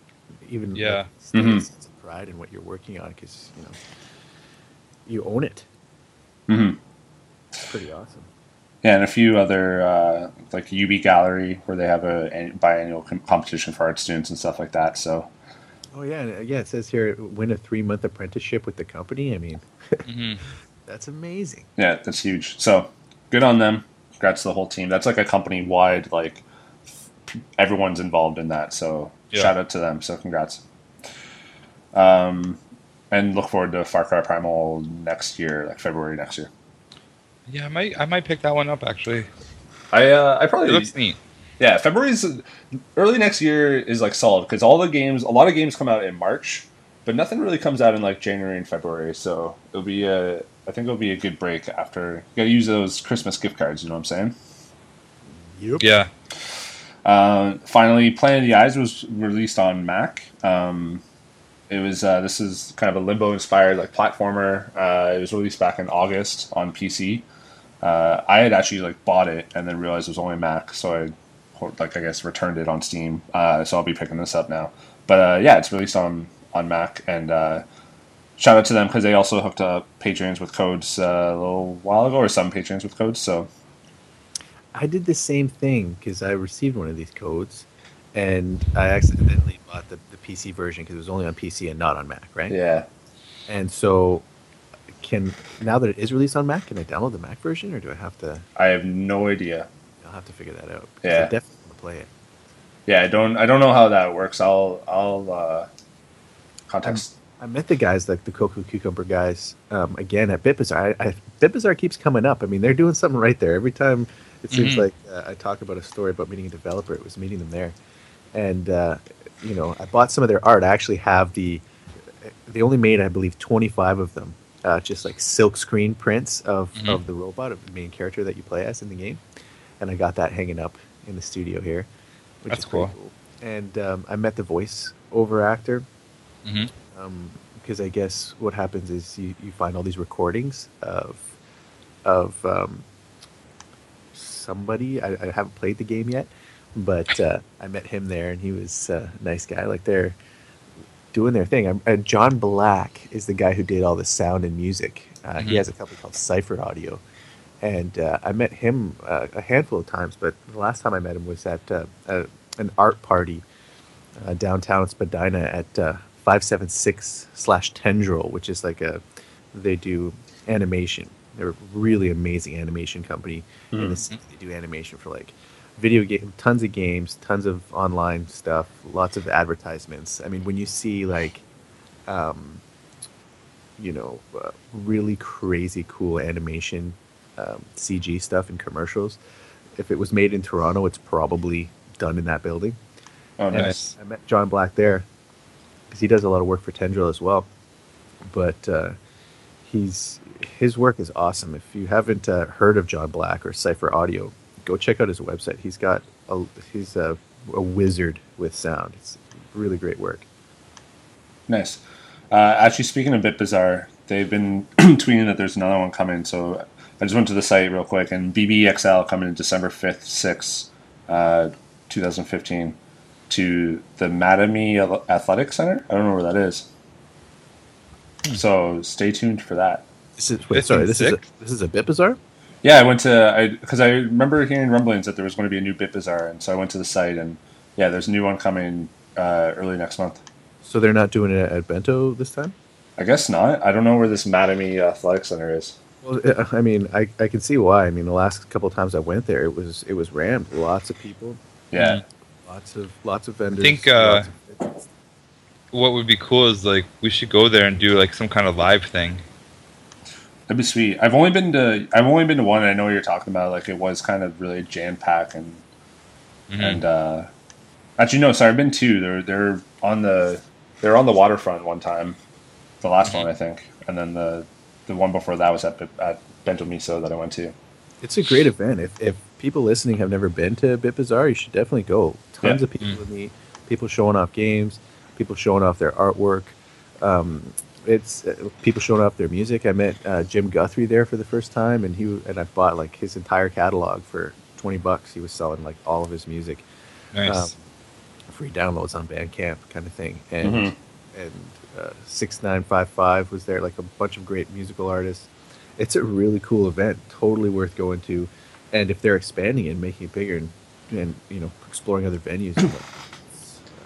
even yeah, like, mm-hmm. sense of pride in what you're working on because you know you own it. Mm-hmm. It's pretty awesome. Yeah, and a few other uh, like U B Gallery where they have a biannual competition for art students and stuff like that. So. Oh yeah, yeah. It says here win a three month apprenticeship with the company. I mean, mm-hmm. that's amazing. Yeah, that's huge. So good on them. Congrats to the whole team. That's like a company-wide, like, everyone's involved in that. So yeah. Shout out to them. So congrats. Um, and look forward to Far Cry Primal next year, like February next year. Yeah, I might I might pick that one up, actually. I uh, I probably... It looks neat. Yeah, February's... Early next year is, like, solid, because all the games... A lot of games come out in March, but nothing really comes out in, like, January and February. So it'll be a... I think it'll be a good break after... You gotta use those Christmas gift cards, you know what I'm saying? Yep. Yeah. Uh, finally, Planet of the Eyes was released on Mac. Um, it was... Uh, this is kind of a Limbo-inspired like platformer. Uh, it was released back in August on P C. Uh, I had actually like bought it and then realized it was only Mac, so I like I guess returned it on Steam. Uh, so I'll be picking this up now. But uh, yeah, it's released on, on Mac, and... Uh, shout out to them because they also hooked up Patreons with codes uh, a little while ago, or some Patreons with codes. So I did the same thing because I received one of these codes, and I accidentally bought the, the P C version because it was only on P C and not on Mac, right? Yeah. And so, can now that it is released on Mac, can I download the Mac version, or do I have to? I have no idea. I'll have to figure that out. Yeah, I definitely want to play it. Yeah, I don't. I don't know how that works. I'll. I'll uh, contact. Um, I met the guys, like the Cocoa Cucumber guys, um, again at Bip Bazaar. I, I, Bip Bazaar keeps coming up. I mean, they're doing something right there. Every time it seems mm-hmm. like uh, I talk about a story about meeting a developer, it was meeting them there. And, uh, you know, I bought some of their art. I actually have the, they only made, I believe, twenty-five of them, uh, just like silk screen prints of, mm-hmm. of the robot, of the main character that you play as in the game. And I got that hanging up in the studio here, which That's is cool. cool. And um, I met the voiceover actor. Mm-hmm. Um, because I guess what happens is you, you find all these recordings of of um, somebody. I, I haven't played the game yet, but uh, I met him there, and he was a nice guy. Like they're doing their thing. I'm, and John Black is the guy who did all the sound and music. Uh, mm-hmm. He has a company called Cypher Audio, and uh, I met him uh, a handful of times. But the last time I met him was at uh, a, an art party uh, downtown Spadina at. Uh, five seven six slash Tendril, which is like a, they do animation. They're a really amazing animation company. Mm-hmm. In the city, they do animation for like video game, tons of games, tons of online stuff, lots of advertisements. I mean, when you see like, um, you know, uh, really crazy cool animation, um, C G stuff in commercials, if it was made in Toronto, it's probably done in that building. Oh, nice. I, I met John Black there because he does a lot of work for Tendril as well. But uh, he's his work is awesome. If you haven't uh, heard of John Black or Cypher Audio, go check out his website. He's got a, he's a, a wizard with sound. It's really great work. Nice. Uh, actually, speaking of Bip Bazaar, they've been tweeting that there's another one coming. So I just went to the site real quick, and B B X L coming December fifth, sixth, uh, two thousand fifteen, to the Mattamy Athletic Center. I don't know where that is. So stay tuned for that. This is wait, sorry. This is a, this is a Bip Bazaar. Yeah, I went to because I, I remember hearing rumblings that there was going to be a new Bip Bazaar, and so I went to the site, and yeah, there's a new one coming uh, early next month. So they're not doing it at Bento this time? I guess not. I don't know where this Mattamy Athletic Center is. Well, I mean, I, I can see why. I mean, the last couple of times I went there, it was it was rammed. Lots of people. Yeah. Lots of lots of vendors. I think uh, of what would be cool is like we should go there and do like some kind of live thing. That'd be sweet. I've only been to I've only been to one. And I know what you're talking about. Like it was kind of really jam packed and mm-hmm. and uh, actually no, sorry, I've been two. They're they're on the they're on the waterfront one time, the last mm-hmm. one I think, and then the. The one before that was at, at Bento Miso that I went to. It's a great event. If if people listening have never been to Bip Bazaar, you should definitely go. Tons yeah. of people mm-hmm. in the people showing off games, people showing off their artwork. Um, it's uh, people showing off their music. I met uh, Jim Guthrie there for the first time, and he and I bought like his entire catalog for twenty bucks. He was selling like all of his music, nice um, free downloads on Bandcamp kind of thing, and mm-hmm. and. Uh, six nine five five was there, like a bunch of great musical artists. It's a really cool event, totally worth going to. And if they're expanding and making it bigger and, and you know, exploring other venues,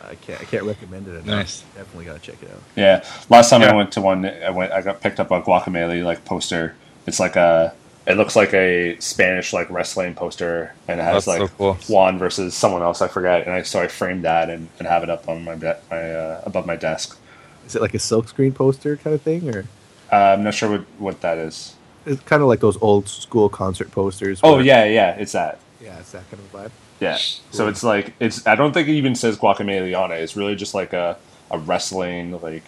I can't I can't recommend it enough. Nice. Definitely gotta check it out. Yeah, last time yeah. I went to one, I went I got picked up a Guacamelee like poster. It's like a it looks like a Spanish like wrestling poster, and it has That's like so cool. Juan versus someone else I forget. And I so I framed that and, and have it up on my be- my uh, above my desk. Is it like a silkscreen poster kind of thing, or? Uh, I'm not sure what, what that is. It's kind of like those old school concert posters. Oh yeah, yeah, it's that. Yeah, it's that kind of vibe. Yeah, cool. So it's like it's. I don't think it even says Guacamelee on it. It's really just like a, a wrestling like,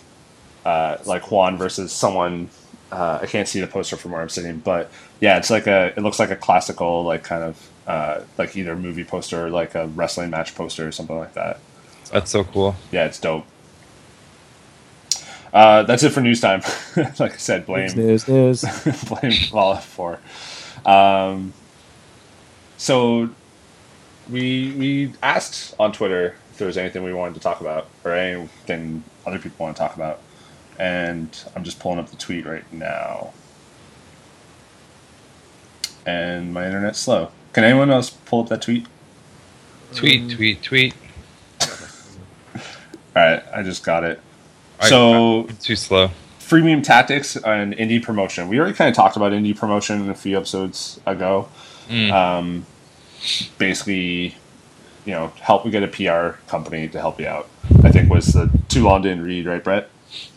uh, like Juan versus someone. Uh, I can't see the poster from where I'm sitting, but yeah, it's like a. It looks like a classical like kind of uh, like either movie poster or like a wrestling match poster or something like that. That's so cool. Yeah, it's dope. Uh, that's it for news time. Like I said, blame news, news. blame Fallout four. Um, so we we asked on Twitter if there was anything we wanted to talk about or anything other people want to talk about, and I'm just pulling up the tweet right now. And my internet's slow. Can anyone else pull up that tweet? Tweet, um, tweet, tweet. All right, I just got it. So, too slow. Freemium tactics and indie promotion. We already kind of talked about indie promotion a few episodes ago. Mm. Um, basically, you know, help get a P R company to help you out. I think was the too long didn't read, right, Brett?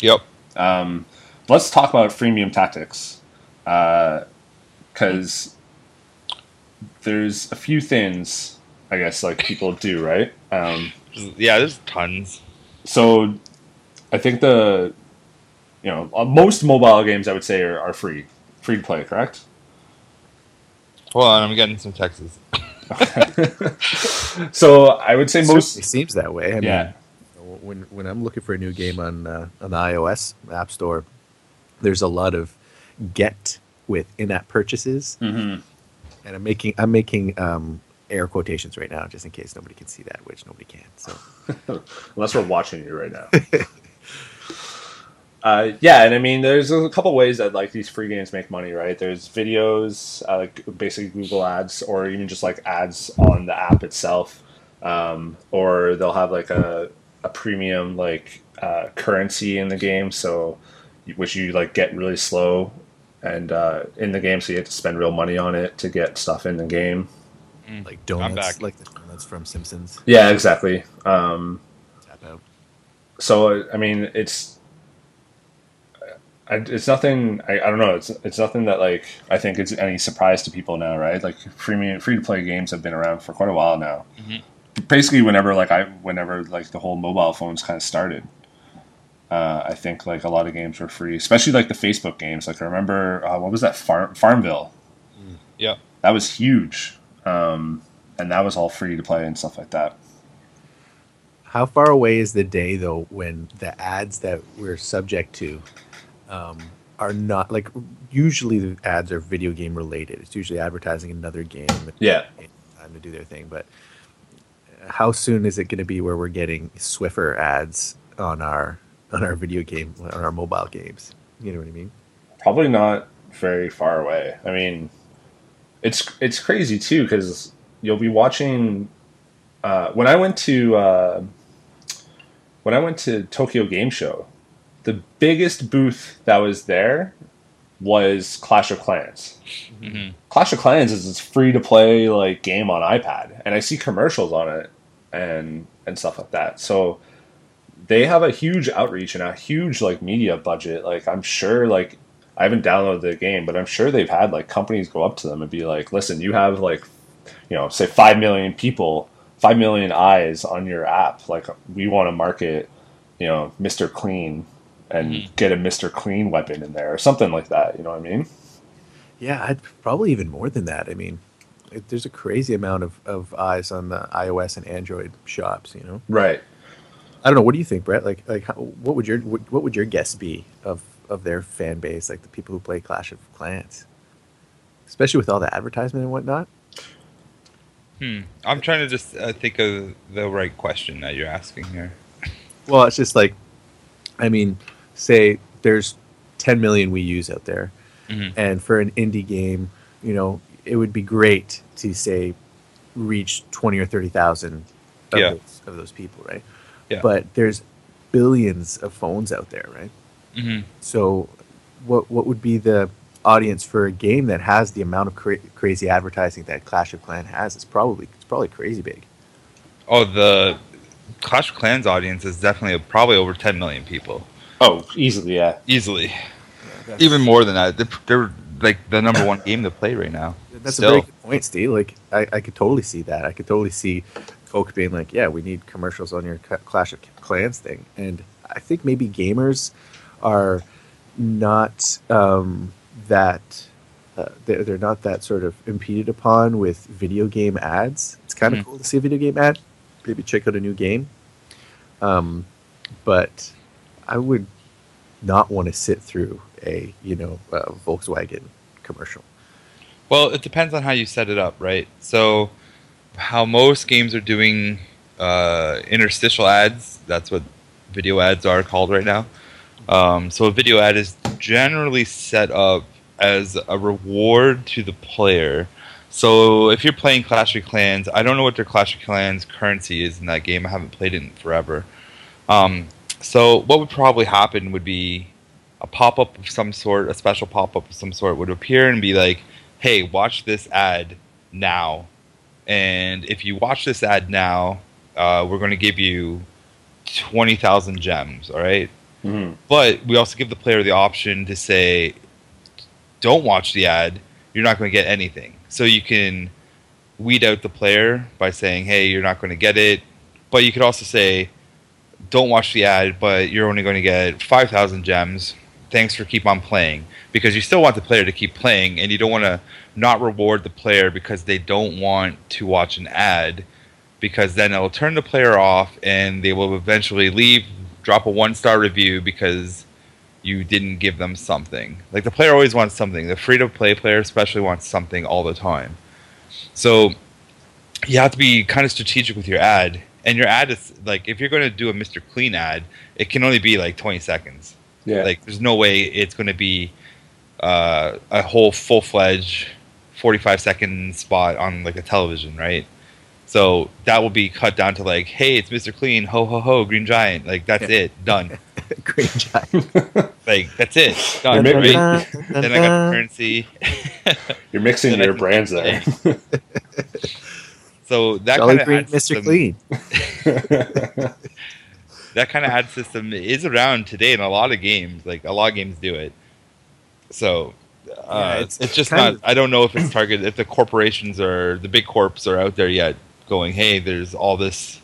Yep. Um, let's talk about freemium tactics because uh, there's a few things I guess like people do, right? Um, yeah, there's tons. So. I think the, you know, most mobile games I would say are, are free, free to play, correct? Hold on, I'm getting some texts. So I would say it most. It seems that way. I yeah. mean, when when I'm looking for a new game on uh, on the iOS App Store, there's a lot of get with in-app purchases, mm-hmm. and I'm making I'm making um, air quotations right now just in case nobody can see that, which nobody can. So unless we're watching you right now. Uh, yeah, and I mean, there's a couple ways that like these free games make money, right? There's videos, uh, like basically Google ads, or even just like ads on the app itself, um, or they'll have like a, a premium like uh, currency in the game, so which you like get really slow and uh, in the game, so you have to spend real money on it to get stuff in the game. Mm. Like donuts, like the donuts from Simpsons. Yeah, exactly. Um, Tap out. So I mean, it's I, it's nothing. I, I don't know. It's it's nothing that like I think it's any surprise to people now, right? Like free free to play games have been around for quite a while now. Mm-hmm. Basically, whenever like I whenever like the whole mobile phones kind of started, uh, I think like a lot of games were free, especially like the Facebook games. Like I remember uh, what was that Farm Farmville? Mm. Yeah, that was huge. Um, and that was all free to play and stuff like that. How far away is the day, though, when the ads that we're subject to um, are not, like, usually the ads are video game related. It's usually advertising another game. Yeah. Time to do their thing. But how soon is it going to be where we're getting Swiffer ads on our on our video game, on our mobile games? You know what I mean? Probably not very far away. I mean... It's it's crazy, too, because you'll be watching... Uh, when I went to uh, when I went to Tokyo Game Show, the biggest booth that was there was Clash of Clans. Mm-hmm. Clash of Clans is this free-to-play like game on iPad, and I see commercials on it and and stuff like that. So they have a huge outreach and a huge like media budget. Like I'm sure... like. I haven't downloaded the game, but I'm sure they've had like companies go up to them and be like, "Listen, you have like, you know, say five million people, five million eyes on your app. Like, we want to market, you know, Mister Clean, and mm-hmm. get a Mister Clean weapon in there or something like that." You know what I mean? Yeah, I'd probably even more than that. I mean, it, there's a crazy amount of, of eyes on the iOS and Android shops. You know, right? I don't know. What do you think, Brett? Like, like, how, what would your what, what would your guess be of of their fan base, like the people who play Clash of Clans, especially with all the advertisement and whatnot? Hmm. I'm trying to just uh, think of the right question that you're asking here. Well, it's just like, I mean, say there's ten million Wii U's out there, mm-hmm. and for an indie game, you know, it would be great to say reach twenty or thirty thousand of, yeah. those, of those people, right? Yeah. But there's billions of phones out there, right? Mm-hmm. So what what would be the audience for a game that has the amount of cra- crazy advertising that Clash of Clans has? It's probably it's probably crazy big. Oh, the Clash of Clans audience is definitely probably over ten million people. Oh, easily, yeah. Easily. Yeah, even more than that. They're, they're like the number one game to play right now. That's Still. a very good point, Steve. Like, I, I could totally see that. I could totally see folk being like, yeah, we need commercials on your Clash of Clans thing. And I think maybe gamers... are not um, that uh, they're, they're not that sort of impeded upon with video game ads. It's kind of mm. cool to see a video game ad, maybe check out a new game. Um, but I would not want to sit through a you know a Volkswagen commercial. Well, it depends on how you set it up, right? So, how most games are doing uh, interstitial ads—that's what video ads are called right now. Um, so a video ad is generally set up as a reward to the player. So if you're playing Clash of Clans, I don't know what their Clash of Clans currency is in that game. I haven't played it in forever. Um, so what would probably happen would be a pop-up of some sort, a special pop-up of some sort would appear and be like, hey, watch this ad now. And if you watch this ad now, uh, we're going to give you twenty thousand gems, all right? Mm-hmm. But we also give the player the option to say, don't watch the ad, you're not going to get anything. So you can weed out the player by saying, hey, you're not going to get it. But you could also say, don't watch the ad, but you're only going to get five thousand gems. Thanks for keep on playing. Because you still want the player to keep playing, and you don't want to not reward the player because they don't want to watch an ad. Because then it'll turn the player off, and they will eventually leave, drop a one-star review because you didn't give them something. Like, the player always wants something. The free-to-play player especially wants something all the time. So you have to be kind of strategic with your ad. And your ad is, like, if you're going to do a Mister Clean ad, it can only be, like, twenty seconds. Yeah. Like, there's no way it's going to be uh, a whole full-fledged forty-five second spot on, like, a television, right? So that will be cut down to like, hey, it's Mister Clean, ho ho ho, Green Giant, like that's yeah. it, done. Green Giant. Like Like, that's it. Done, right? Then I got the currency. You're mixing your brands there. So that kind of ad system, Mister Clean. That kind of ad system is around today in a lot of games. Like, a lot of games do it. So uh, yeah, it's, it's just not. Of, I don't know if it's targeted. If the corporations or the big corps are out there yet, going, hey, there's all this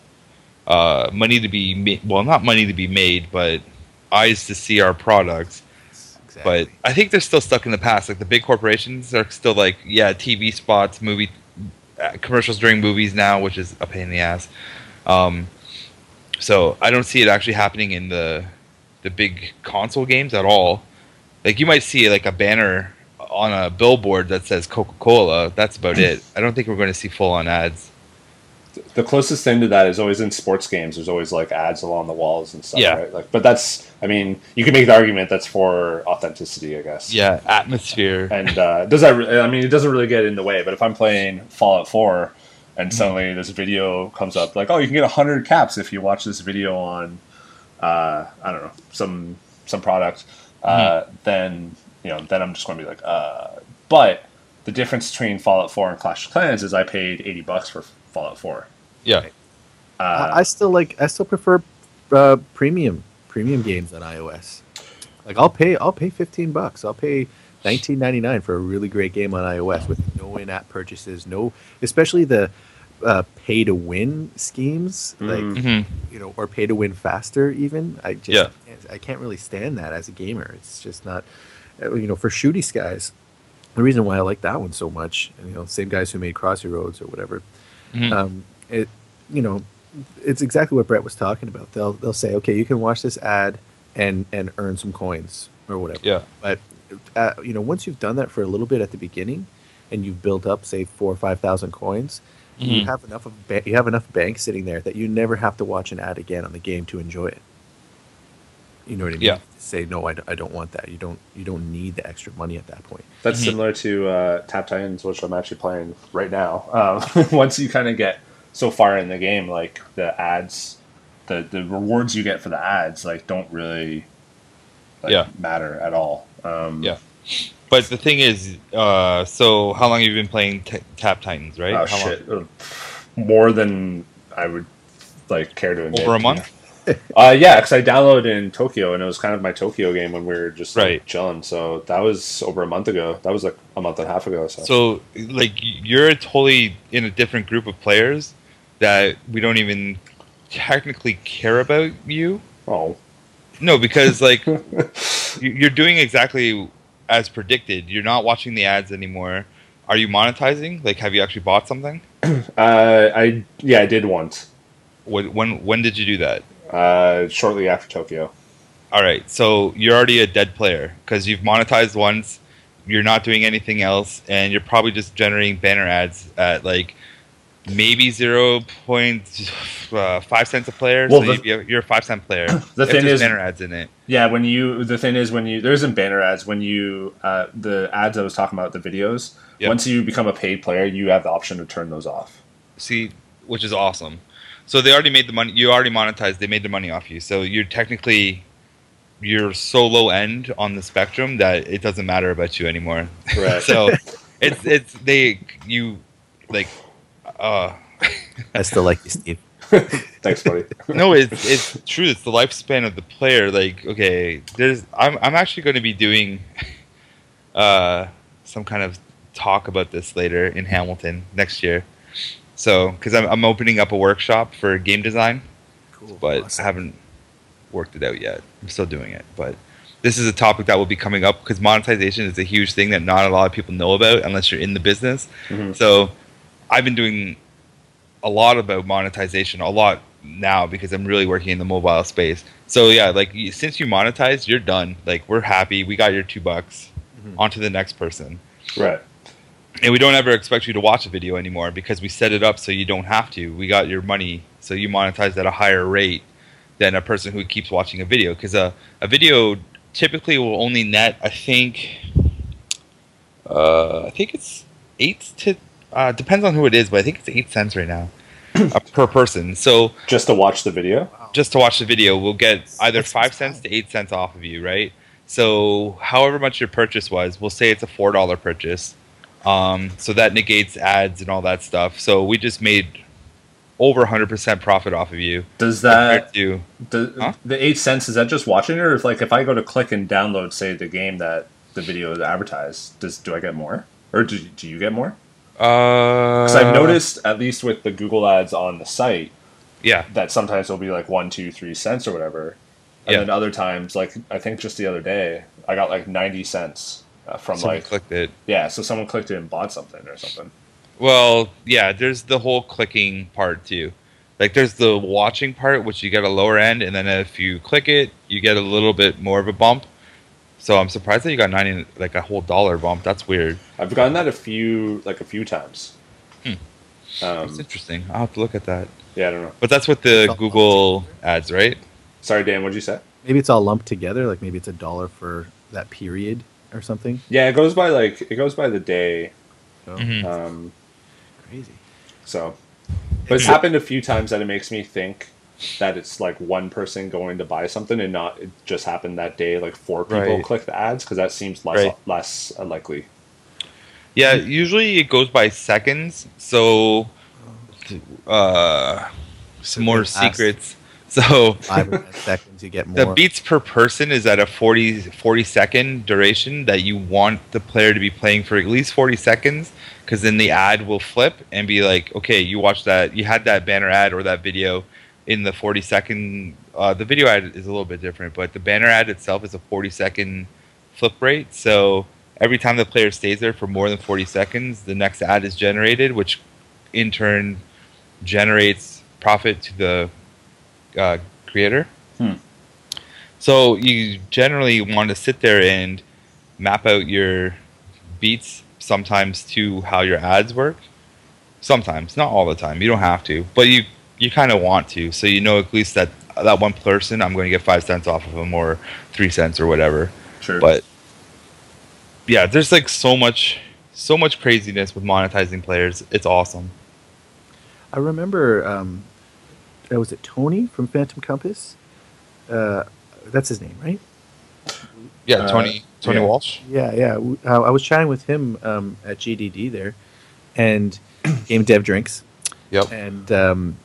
uh, money to be made. Well, not money to be made, but eyes to see our products. Exactly. But I think they're still stuck in the past. Like, the big corporations are still like, yeah, T V spots, movie uh, commercials during movies now, which is a pain in the ass. Um, so I don't see it actually happening in the the big console games at all. Like, you might see like a banner on a billboard that says Coca-Cola. That's about it. I don't think we're going to see full-on ads. The closest thing to that is always in sports games. There's always like ads along the walls and stuff, yeah. Right? Like, but that's, I mean, you can make the argument that's for authenticity, I guess. Yeah, atmosphere. And uh, does that? Re- I mean, it doesn't really get in the way. But if I'm playing Fallout four and suddenly this video comes up, like, oh, you can get one hundred caps if you watch this video on, uh, I don't know, some some product. Uh, mm-hmm. Then you know, then I'm just going to be like, uh, but the difference between Fallout four and Clash of Clans is I paid eighty bucks for Fallout four. Yeah, uh, I still like I still prefer uh, premium premium games on iOS. Like, I'll pay I'll pay fifteen bucks. I'll pay nineteen ninety nine for a really great game on iOS with no in-app purchases. No, especially the uh, pay to win schemes, like mm-hmm. you know, or pay to win faster. Even I just. Yeah. I can't really stand that as a gamer. It's just not, you know, for shooty skies. The reason why I like that one so much, and, you know, same guys who made Crossy Roads or whatever, mm-hmm. um, it, you know, it's exactly what Brett was talking about. They'll they'll say, okay, you can watch this ad and and earn some coins or whatever. Yeah. But uh, you know, once you've done that for a little bit at the beginning, and you've built up, say, four or five thousand coins, mm-hmm. you have enough of ba- you have enough bank sitting there that you never have to watch an ad again on the game to enjoy it. You know what I mean? Yeah. Say, no, I, d- I don't want that. You don't you don't need the extra money at that point. That's mm-hmm. similar to uh, Tap Titans, which I'm actually playing right now. Um, once you kind of get so far in the game, like, the ads, the, the rewards you get for the ads, like, don't really like, yeah. matter at all. Um, yeah. But the thing is, uh, so how long have you been playing t- Tap Titans, right? Oh, how shit. Long? More than I would, like, care to admit. Over a month? Uh, yeah, because I downloaded in Tokyo, and it was kind of my Tokyo game when we were just like, right. chilling. So that was over a month ago. That was like a month and a half ago. So, so like, you're totally in a different group of players that we don't even technically care about you. Oh, no, because like you're doing exactly as predicted. You're not watching the ads anymore. Are you monetizing? Like, have you actually bought something? Uh, I yeah, I did once. When when, when did you do that? Uh, shortly after Tokyo. All right, so you're already a dead player because you've monetized once, you're not doing anything else, and you're probably just generating banner ads at like maybe zero point uh, five cents a player. Well, so the, you're a five cent player. The thing is, banner ads in it. Yeah, when you the thing is when you there isn't banner ads when you uh, the ads I was talking about, the videos. Yep. Once you become a paid player, you have the option to turn those off. See, which is awesome. So they already made the money. You already monetized. They made the money off you. So you're technically you're so low end on the spectrum that it doesn't matter about you anymore. Right. So it's it's they you like. Uh, I still like you, Steve. Thanks, buddy. No, it's it's true. It's the lifespan of the player. Like, okay, there's I'm I'm actually going to be doing uh, some kind of talk about this later in Hamilton next year. So, because I'm, I'm opening up a workshop for game design, cool, but awesome. I haven't worked it out yet. I'm still doing it, but this is a topic that will be coming up because monetization is a huge thing that not a lot of people know about unless you're in the business. Mm-hmm. So, I've been doing a lot about monetization, a lot now because I'm really working in the mobile space. So yeah, like since you monetize, you're done. Like, we're happy, we got your two bucks. Mm-hmm. On to the next person. Right. And we don't ever expect you to watch a video anymore because we set it up so you don't have to. We got your money, so you monetize at a higher rate than a person who keeps watching a video. Because a, a video typically will only net, I think, uh, I think it's eight to uh, depends on who it is, but I think it's eight cents right now uh, per person. So just to watch the video, just to watch the video, we'll get either five cents to eight cents off of you, right? So however much your purchase was, we'll say it's a four dollar purchase. Um, so that negates ads and all that stuff. So we just made over one hundred percent profit off of you. Does that to, do, huh? the eight cents? Is that just watching it, or if like if I go to click and download, say, the game that the video is advertised, does do I get more, or do do you get more? Because uh, I've noticed at least with the Google ads on the site, yeah, that sometimes it'll be like one, two, three cents or whatever, and yeah. then other times, like I think just the other day, I got like ninety cents uh, from someone like clicked it. Yeah, so someone clicked it and bought something or something. Well, yeah, there's the whole clicking part, too. Like, there's the watching part, which you get a lower end, and then if you click it, you get a little bit more of a bump. So I'm surprised that you got ninety, like a whole dollar bump. That's weird. I've gotten that a few, like a few times. Hmm. Um, that's interesting. I'll have to look at that. Yeah, I don't know. But that's with the Google ads, right? Sorry, Dan, what'd you say? Maybe it's all lumped together. Like, maybe it's a dollar for that period or something. Yeah, it goes by, like, it goes by the day. Oh. Mm-hmm. Um... Crazy. So, but it's happened a few times that it makes me think that it's like one person going to buy something and not it just happened that day. Like four people right. click the ads, because that seems less right. less likely. Yeah, usually it goes by seconds. So, uh, some more secrets. So five seconds, you get more. The beats per person is at a forty, forty second duration that you want the player to be playing for at least forty seconds. Because then the ad will flip and be like, okay, you watched that, you had that banner ad or that video in the forty second. Uh, the video ad is a little bit different, but the banner ad itself is a forty second flip rate. So every time the player stays there for more than forty seconds, the next ad is generated, which in turn generates profit to the uh, creator. Hmm. So you generally want to sit there and map out your beats. Sometimes to how your ads work. Sometimes, not all the time. You don't have to, but you you kind of want to. So you know at least that that one person, I'm going to get five cents off of them or three cents or whatever. Sure. But yeah, there's like so much so much craziness with monetizing players. It's awesome. I remember um, was it Tony from Phantom Compass? Uh, that's his name, right? Yeah, Tony. Uh, Tony yeah. Walsh? Yeah, yeah. Uh, I was chatting with him um, at G D D there, and Game Dev Drinks. Yep. And um,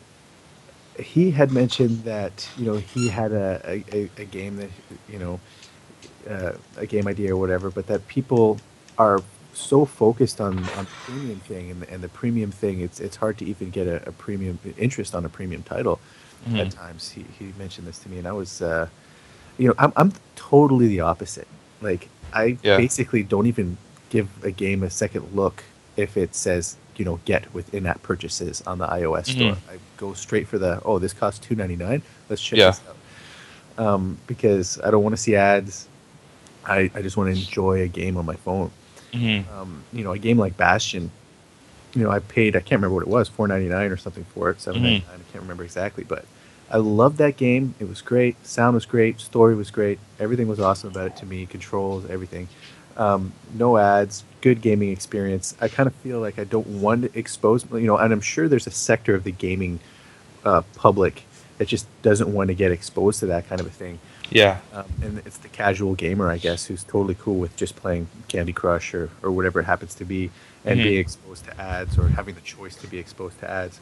he had mentioned that, you know, he had a, a, a game that, you know, uh, a game idea or whatever, but that people are so focused on, on the premium thing, and the, and the premium thing, it's it's hard to even get a, a premium interest on a premium title mm-hmm. at times. He, he mentioned this to me, and I was, uh, you know, I'm, I'm totally the opposite. Like, I yeah. basically don't even give a game a second look if it says, you know, get with in-app purchases on the iOS mm-hmm. store. I go straight for the, oh, this costs two ninety-nine. Let's check yeah. this out. Um, because I don't want to see ads. I, I just want to enjoy a game on my phone. Mm-hmm. Um, you know, a game like Bastion, you know, I paid, I can't remember what it was, four ninety-nine or something for it, seven ninety-nine, mm-hmm. I can't remember exactly, but I loved that game. It was great. Sound was great. Story was great. Everything was awesome about it to me. Controls, everything. Um, no ads. Good gaming experience. I kind of feel like I don't want to expose, you know, and I'm sure there's a sector of the gaming uh, public that just doesn't want to get exposed to that kind of a thing. Yeah. Um, and it's the casual gamer, I guess, who's totally cool with just playing Candy Crush or, or whatever it happens to be and mm-hmm. being exposed to ads or having the choice to be exposed to ads.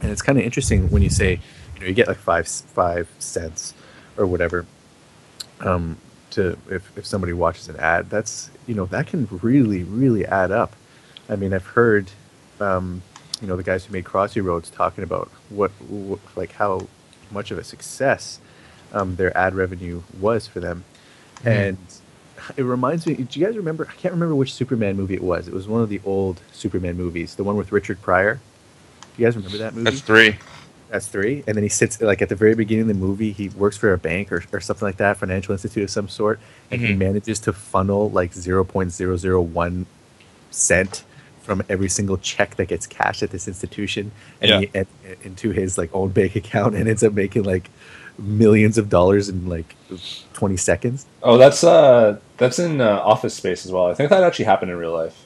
And it's kind of interesting when you say, you know, you get like five five cents or whatever um, to if, if somebody watches an ad. That's, you know, that can really, really add up. I mean, I've heard, um, you know, the guys who made Crossy Roads talking about what, what like how much of a success um, their ad revenue was for them. Mm-hmm. And it reminds me, do you guys remember, I can't remember which Superman movie it was. It was one of the old Superman movies, the one with Richard Pryor. You guys remember that movie? That's three. That's three. And then he sits, like, at the very beginning of the movie, he works for a bank or, or something like that, financial institute of some sort, and mm-hmm. he manages to funnel, like, zero point zero zero one cent from every single check that gets cashed at this institution and yeah. he, and, and, into his, like, own bank account and ends up making, like, millions of dollars in, like, twenty seconds. Oh, that's, uh, that's in uh, Office Space as well. I think that actually happened in real life.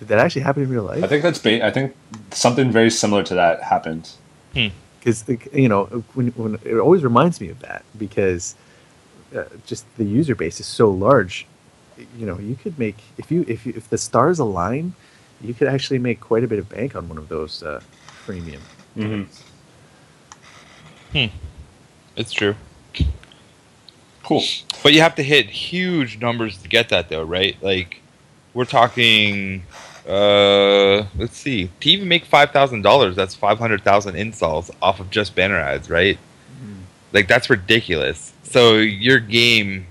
Did that actually happen in real life? I think that's. Ba- I think something very similar to that happened. Because hmm. you know, when, when it always reminds me of that because uh, just the user base is so large. You know, you could make if you if you, if the stars align, you could actually make quite a bit of bank on one of those uh, premium. Mm-hmm. Hmm. It's true. Cool, but you have to hit huge numbers to get that, though, right? Like, we're talking. Uh, let's see. To even make five thousand dollars, that's five hundred thousand installs off of just banner ads, right? Mm-hmm. Like, that's ridiculous. So your game,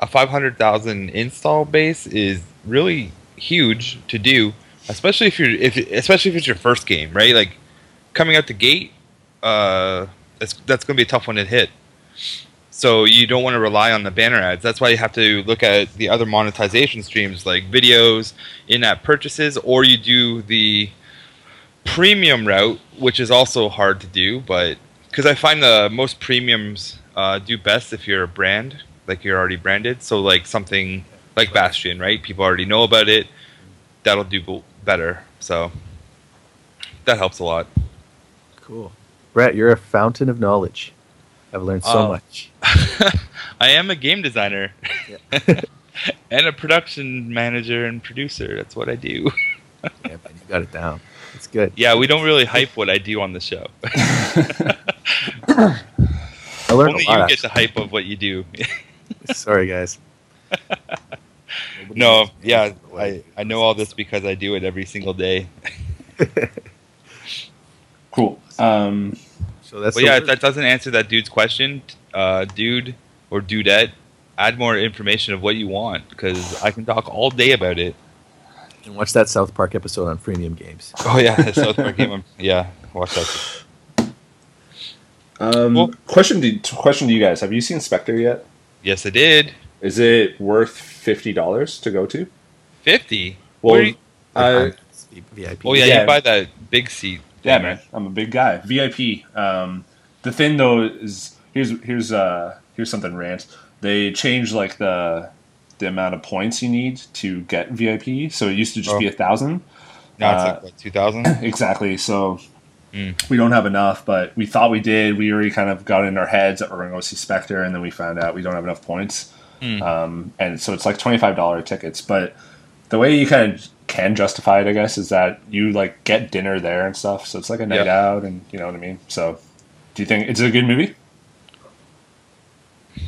a five hundred thousand install base is really huge to do, especially if you're, if especially if it's your first game, right? Like, coming out the gate, uh, that's that's going to be a tough one to hit. So you don't want to rely on the banner ads. That's why you have to look at the other monetization streams like videos, in-app purchases, or you do the premium route, which is also hard to do. But because I find the most premiums uh, do best if you're a brand, like you're already branded. So like something like Bastion, right? People already know about it. That'll do better. So that helps a lot. Cool. Brett, you're a fountain of knowledge. I've learned so um, much. I am a game designer and a production manager and producer. That's what I do. Yeah, man, you got it down. It's good. Yeah, we don't really hype what I do on the show. I learned Only a lot. You get the hype of what you do. Sorry, guys. Nobody no, yeah, I, I know all this because I do it every single day. Cool. Um... So that's well, yeah, word. That doesn't answer that dude's question. Uh, dude or dudette, add more information of what you want because I can talk all day about it. And watch that South Park episode on freemium games. Oh, yeah, the South Park game. On, yeah, watch that. Um, well, question, to, question to you guys. Have you seen Spectre yet? Yes, I did. Is it worth fifty dollars to go to? fifty dollars? Well, you, uh, V I P. Oh, yeah, yeah, you buy that big seat. Yeah, man, I'm a big guy. V I P. Um, the thing though is here's here's uh here's something rant. They changed like the the amount of points you need to get V I P. So it used to just oh. be a thousand. Now uh, it's like two thousand. Exactly. So mm. we don't have enough, but we thought we did. We already kind of got in our heads that we're going to go see Spectre, and then we found out we don't have enough points. Mm. Um, and so it's like twenty-five dollars tickets, but the way you kind of can justify it, I guess, is that you like get dinner there and stuff, so it's like a night yeah. out, and you know what I mean. So, do you think it's a good movie?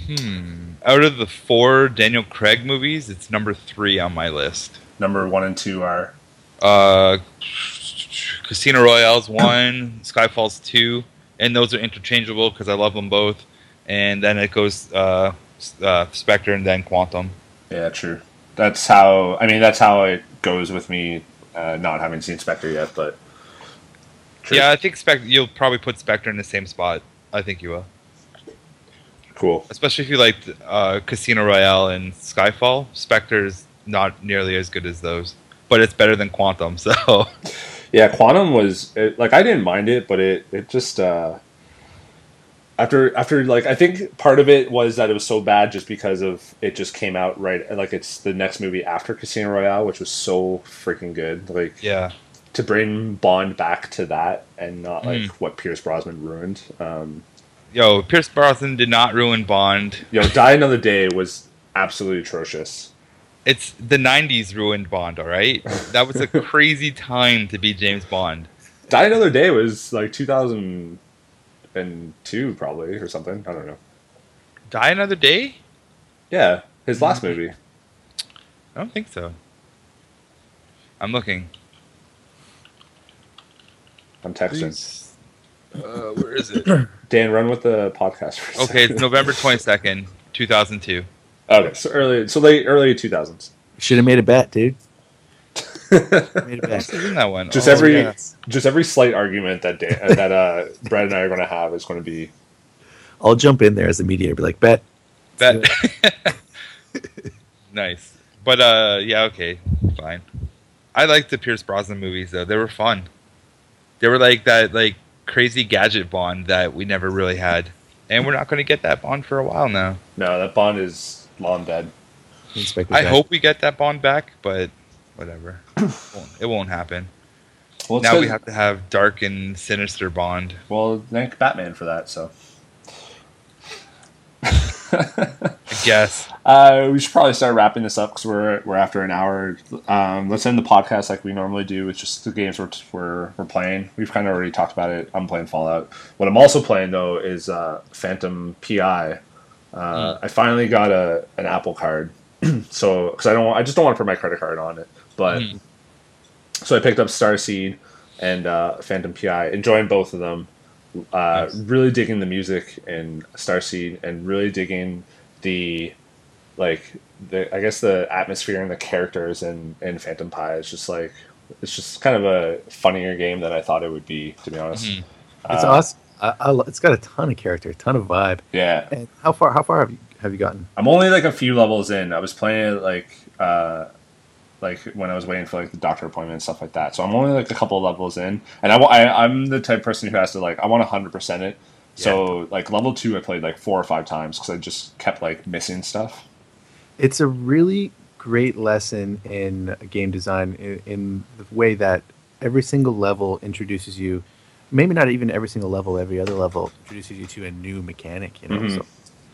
Hmm. Out of the four Daniel Craig movies, it's number three on my list. Number one and two are uh, Casino Royale's one, Skyfall's two, and those are interchangeable because I love them both. And then it goes uh, uh, Spectre and then Quantum. Yeah, true. That's how I mean. That's how it goes with me, uh, not having seen Spectre yet. But true. Yeah, I think Spectre. You'll probably put Spectre in the same spot. I think you will. Cool. Especially if you liked uh, Casino Royale and Skyfall. Spectre's not nearly as good as those, but it's better than Quantum. So. Yeah, Quantum was it, like I didn't mind it, but it it just. Uh, After, after, like, I think part of it was that it was so bad just because of it just came out right, like, it's the next movie after Casino Royale, which was so freaking good. Like, yeah, to bring Bond back to that and not, like, mm. what Pierce Brosnan ruined. Um, Yo, Pierce Brosnan did not ruin Bond. Yo, Die Another Day was absolutely atrocious. It's the nineties ruined Bond, all right? That was a crazy time to be James Bond. Die Another Day was, like, two thousand... and two probably or something. I don't know. Die Another Day? Yeah, his last movie. I don't think so. I'm looking. I'm texting. Uh, where is it? Dan, run with the podcast. For a okay, second. It's November twenty-second, two thousand two. Okay, so early, so late, early two thousands. Should have made a bet, dude. That one. Just oh, every, yeah. just every slight argument that Dan, that uh, Brad and I are going to have is going to be. I'll jump in there as a mediator, be like, bet, bet. Nice, but uh, yeah, okay, fine. I liked the Pierce Brosnan movies though; they were fun. They were like that, like crazy gadget Bond that we never really had, and we're not going to get that Bond for a while now. No, that Bond is long dead. Inspector I dead. hope we get that Bond back, but. Whatever. It won't, it won't happen. Well, now we have to have dark and sinister Bond. Well, thank Batman for that, so. I guess. Uh, we should probably start wrapping this up because we're we're after an hour. Um, let's end the podcast like we normally do. It's just the games we're we're, we're playing. We've kind of already talked about it. I'm playing Fallout. What I'm also playing though is uh, Phantom P I. Uh, mm. I finally got a an Apple card, so because I don't want, I just don't want to put my credit card on it. But mm. so I picked up Starseed and uh, Phantom P I. Enjoying both of them. Uh, nice. Really digging the music in Starseed, and really digging the like the I guess the atmosphere and the characters in, in Phantom P I. It's just like it's just kind of a funnier game than I thought it would be, to be honest. Mm-hmm. It's uh, awesome. I, I, it's got a ton of character, a ton of vibe. Yeah. And how far? How far have you have you gotten? I'm only like a few levels in. I was playing like uh, like when I was waiting for like the doctor appointment and stuff like that. So I'm only like a couple of levels in, and I, I I'm the type of person who has to like I want one hundred percent it. So yeah. like level two, I played like four or five times because I just kept like missing stuff. It's a really great lesson in game design in, in the way that every single level introduces you. Maybe not even every single level, every other level introduces you to a new mechanic. You know, mm-hmm. so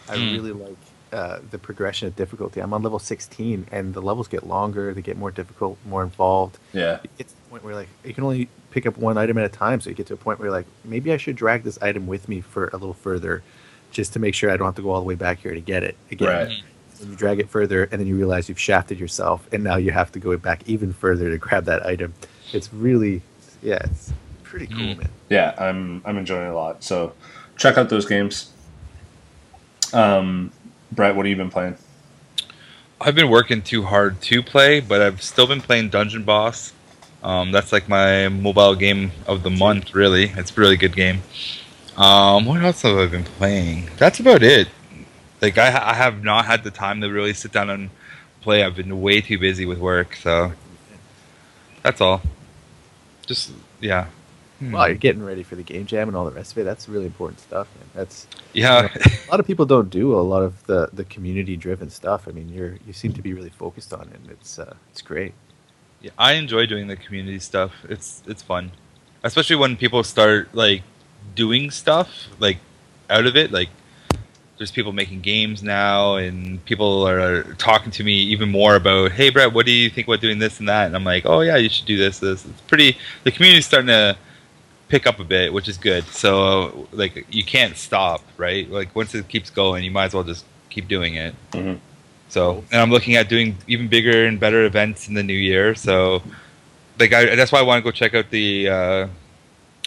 I really like uh, the progression of difficulty. I'm on level sixteen, and the levels get longer, they get more difficult, more involved. Yeah, it's the point where like you can only pick up one item at a time, so you get to a point where you're like, maybe I should drag this item with me for a little further, just to make sure I don't have to go all the way back here to get it again. Right. And you drag it further, and then you realize you've shafted yourself, and now you have to go back even further to grab that item. It's really, yeah. It's, pretty cool, man. Yeah, I'm I'm enjoying it a lot. So check out those games. Um, Brett, what have you been playing? I've been working too hard to play, but I've still been playing Dungeon Boss. Um, that's like my mobile game of the month, really. It's a really good game. Um, what else have I been playing? That's about it. Like I, I have not had the time to really sit down and play. I've been way too busy with work, so that's all. Just yeah. Wow, you're getting ready for the game jam and all the rest of it. That's really important stuff, man. That's yeah. You know, a lot of people don't do a lot of the, the community driven stuff. I mean, you're you seem to be really focused on it. And it's uh, it's great. Yeah, I enjoy doing the community stuff. It's it's fun, especially when people start like doing stuff like out of it. Like there's people making games now, and people are talking to me even more about, hey, Brett, what do you think about doing this and that? And I'm like, oh yeah, you should do this. This it's pretty. The community's starting to pick up a bit, which is good. So, like, you can't stop, right? Like, once it keeps going, you might as well just keep doing it. Mm-hmm. So, and I'm looking at doing even bigger and better events in the new year. So, like, I, that's why I want to go check out the uh,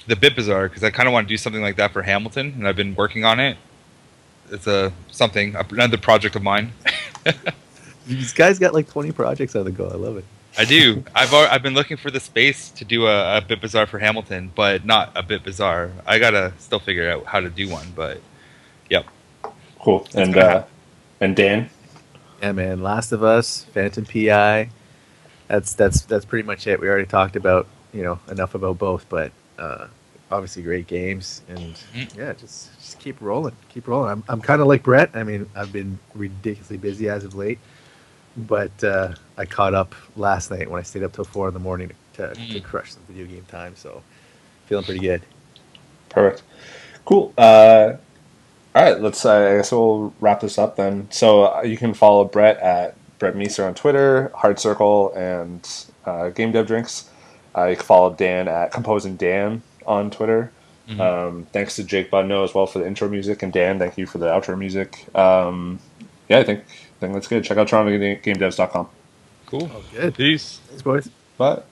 the Bip Bazaar, because I kind of want to do something like that for Hamilton, and I've been working on it. It's a something another project of mine. This guy's got like twenty projects on the go. I love it. I do. I've I've been looking for the space to do a, a Bip Bazaar for Hamilton, but not a Bip Bazaar. I gotta still figure out how to do one, but yep. Cool. That's and uh, and Dan. Yeah, man. Last of Us, Phantom P I. That's that's that's pretty much it. We already talked about you know enough about both, but uh, obviously great games, and yeah, just just keep rolling, keep rolling. I'm I'm kind of like Brett. I mean, I've been ridiculously busy as of late. But uh, I caught up last night when I stayed up till four in the morning to, to, to crush some video game time. So feeling pretty good. Perfect. Cool. Uh, all right. Let's, uh, I guess we'll wrap this up then. So uh, you can follow Brett at Brett Miser on Twitter, Hard Circle, and uh, Game Dev Drinks. Uh, you can follow Dan at Composing Dan on Twitter. Mm-hmm. Um, thanks to Jake Budno as well for the intro music. And Dan, thank you for the outro music. Um, yeah, I think. Thing that's good. Check out Toronto Game Devs dot com. Cool. Oh, good. Peace. Thanks, boys. Bye.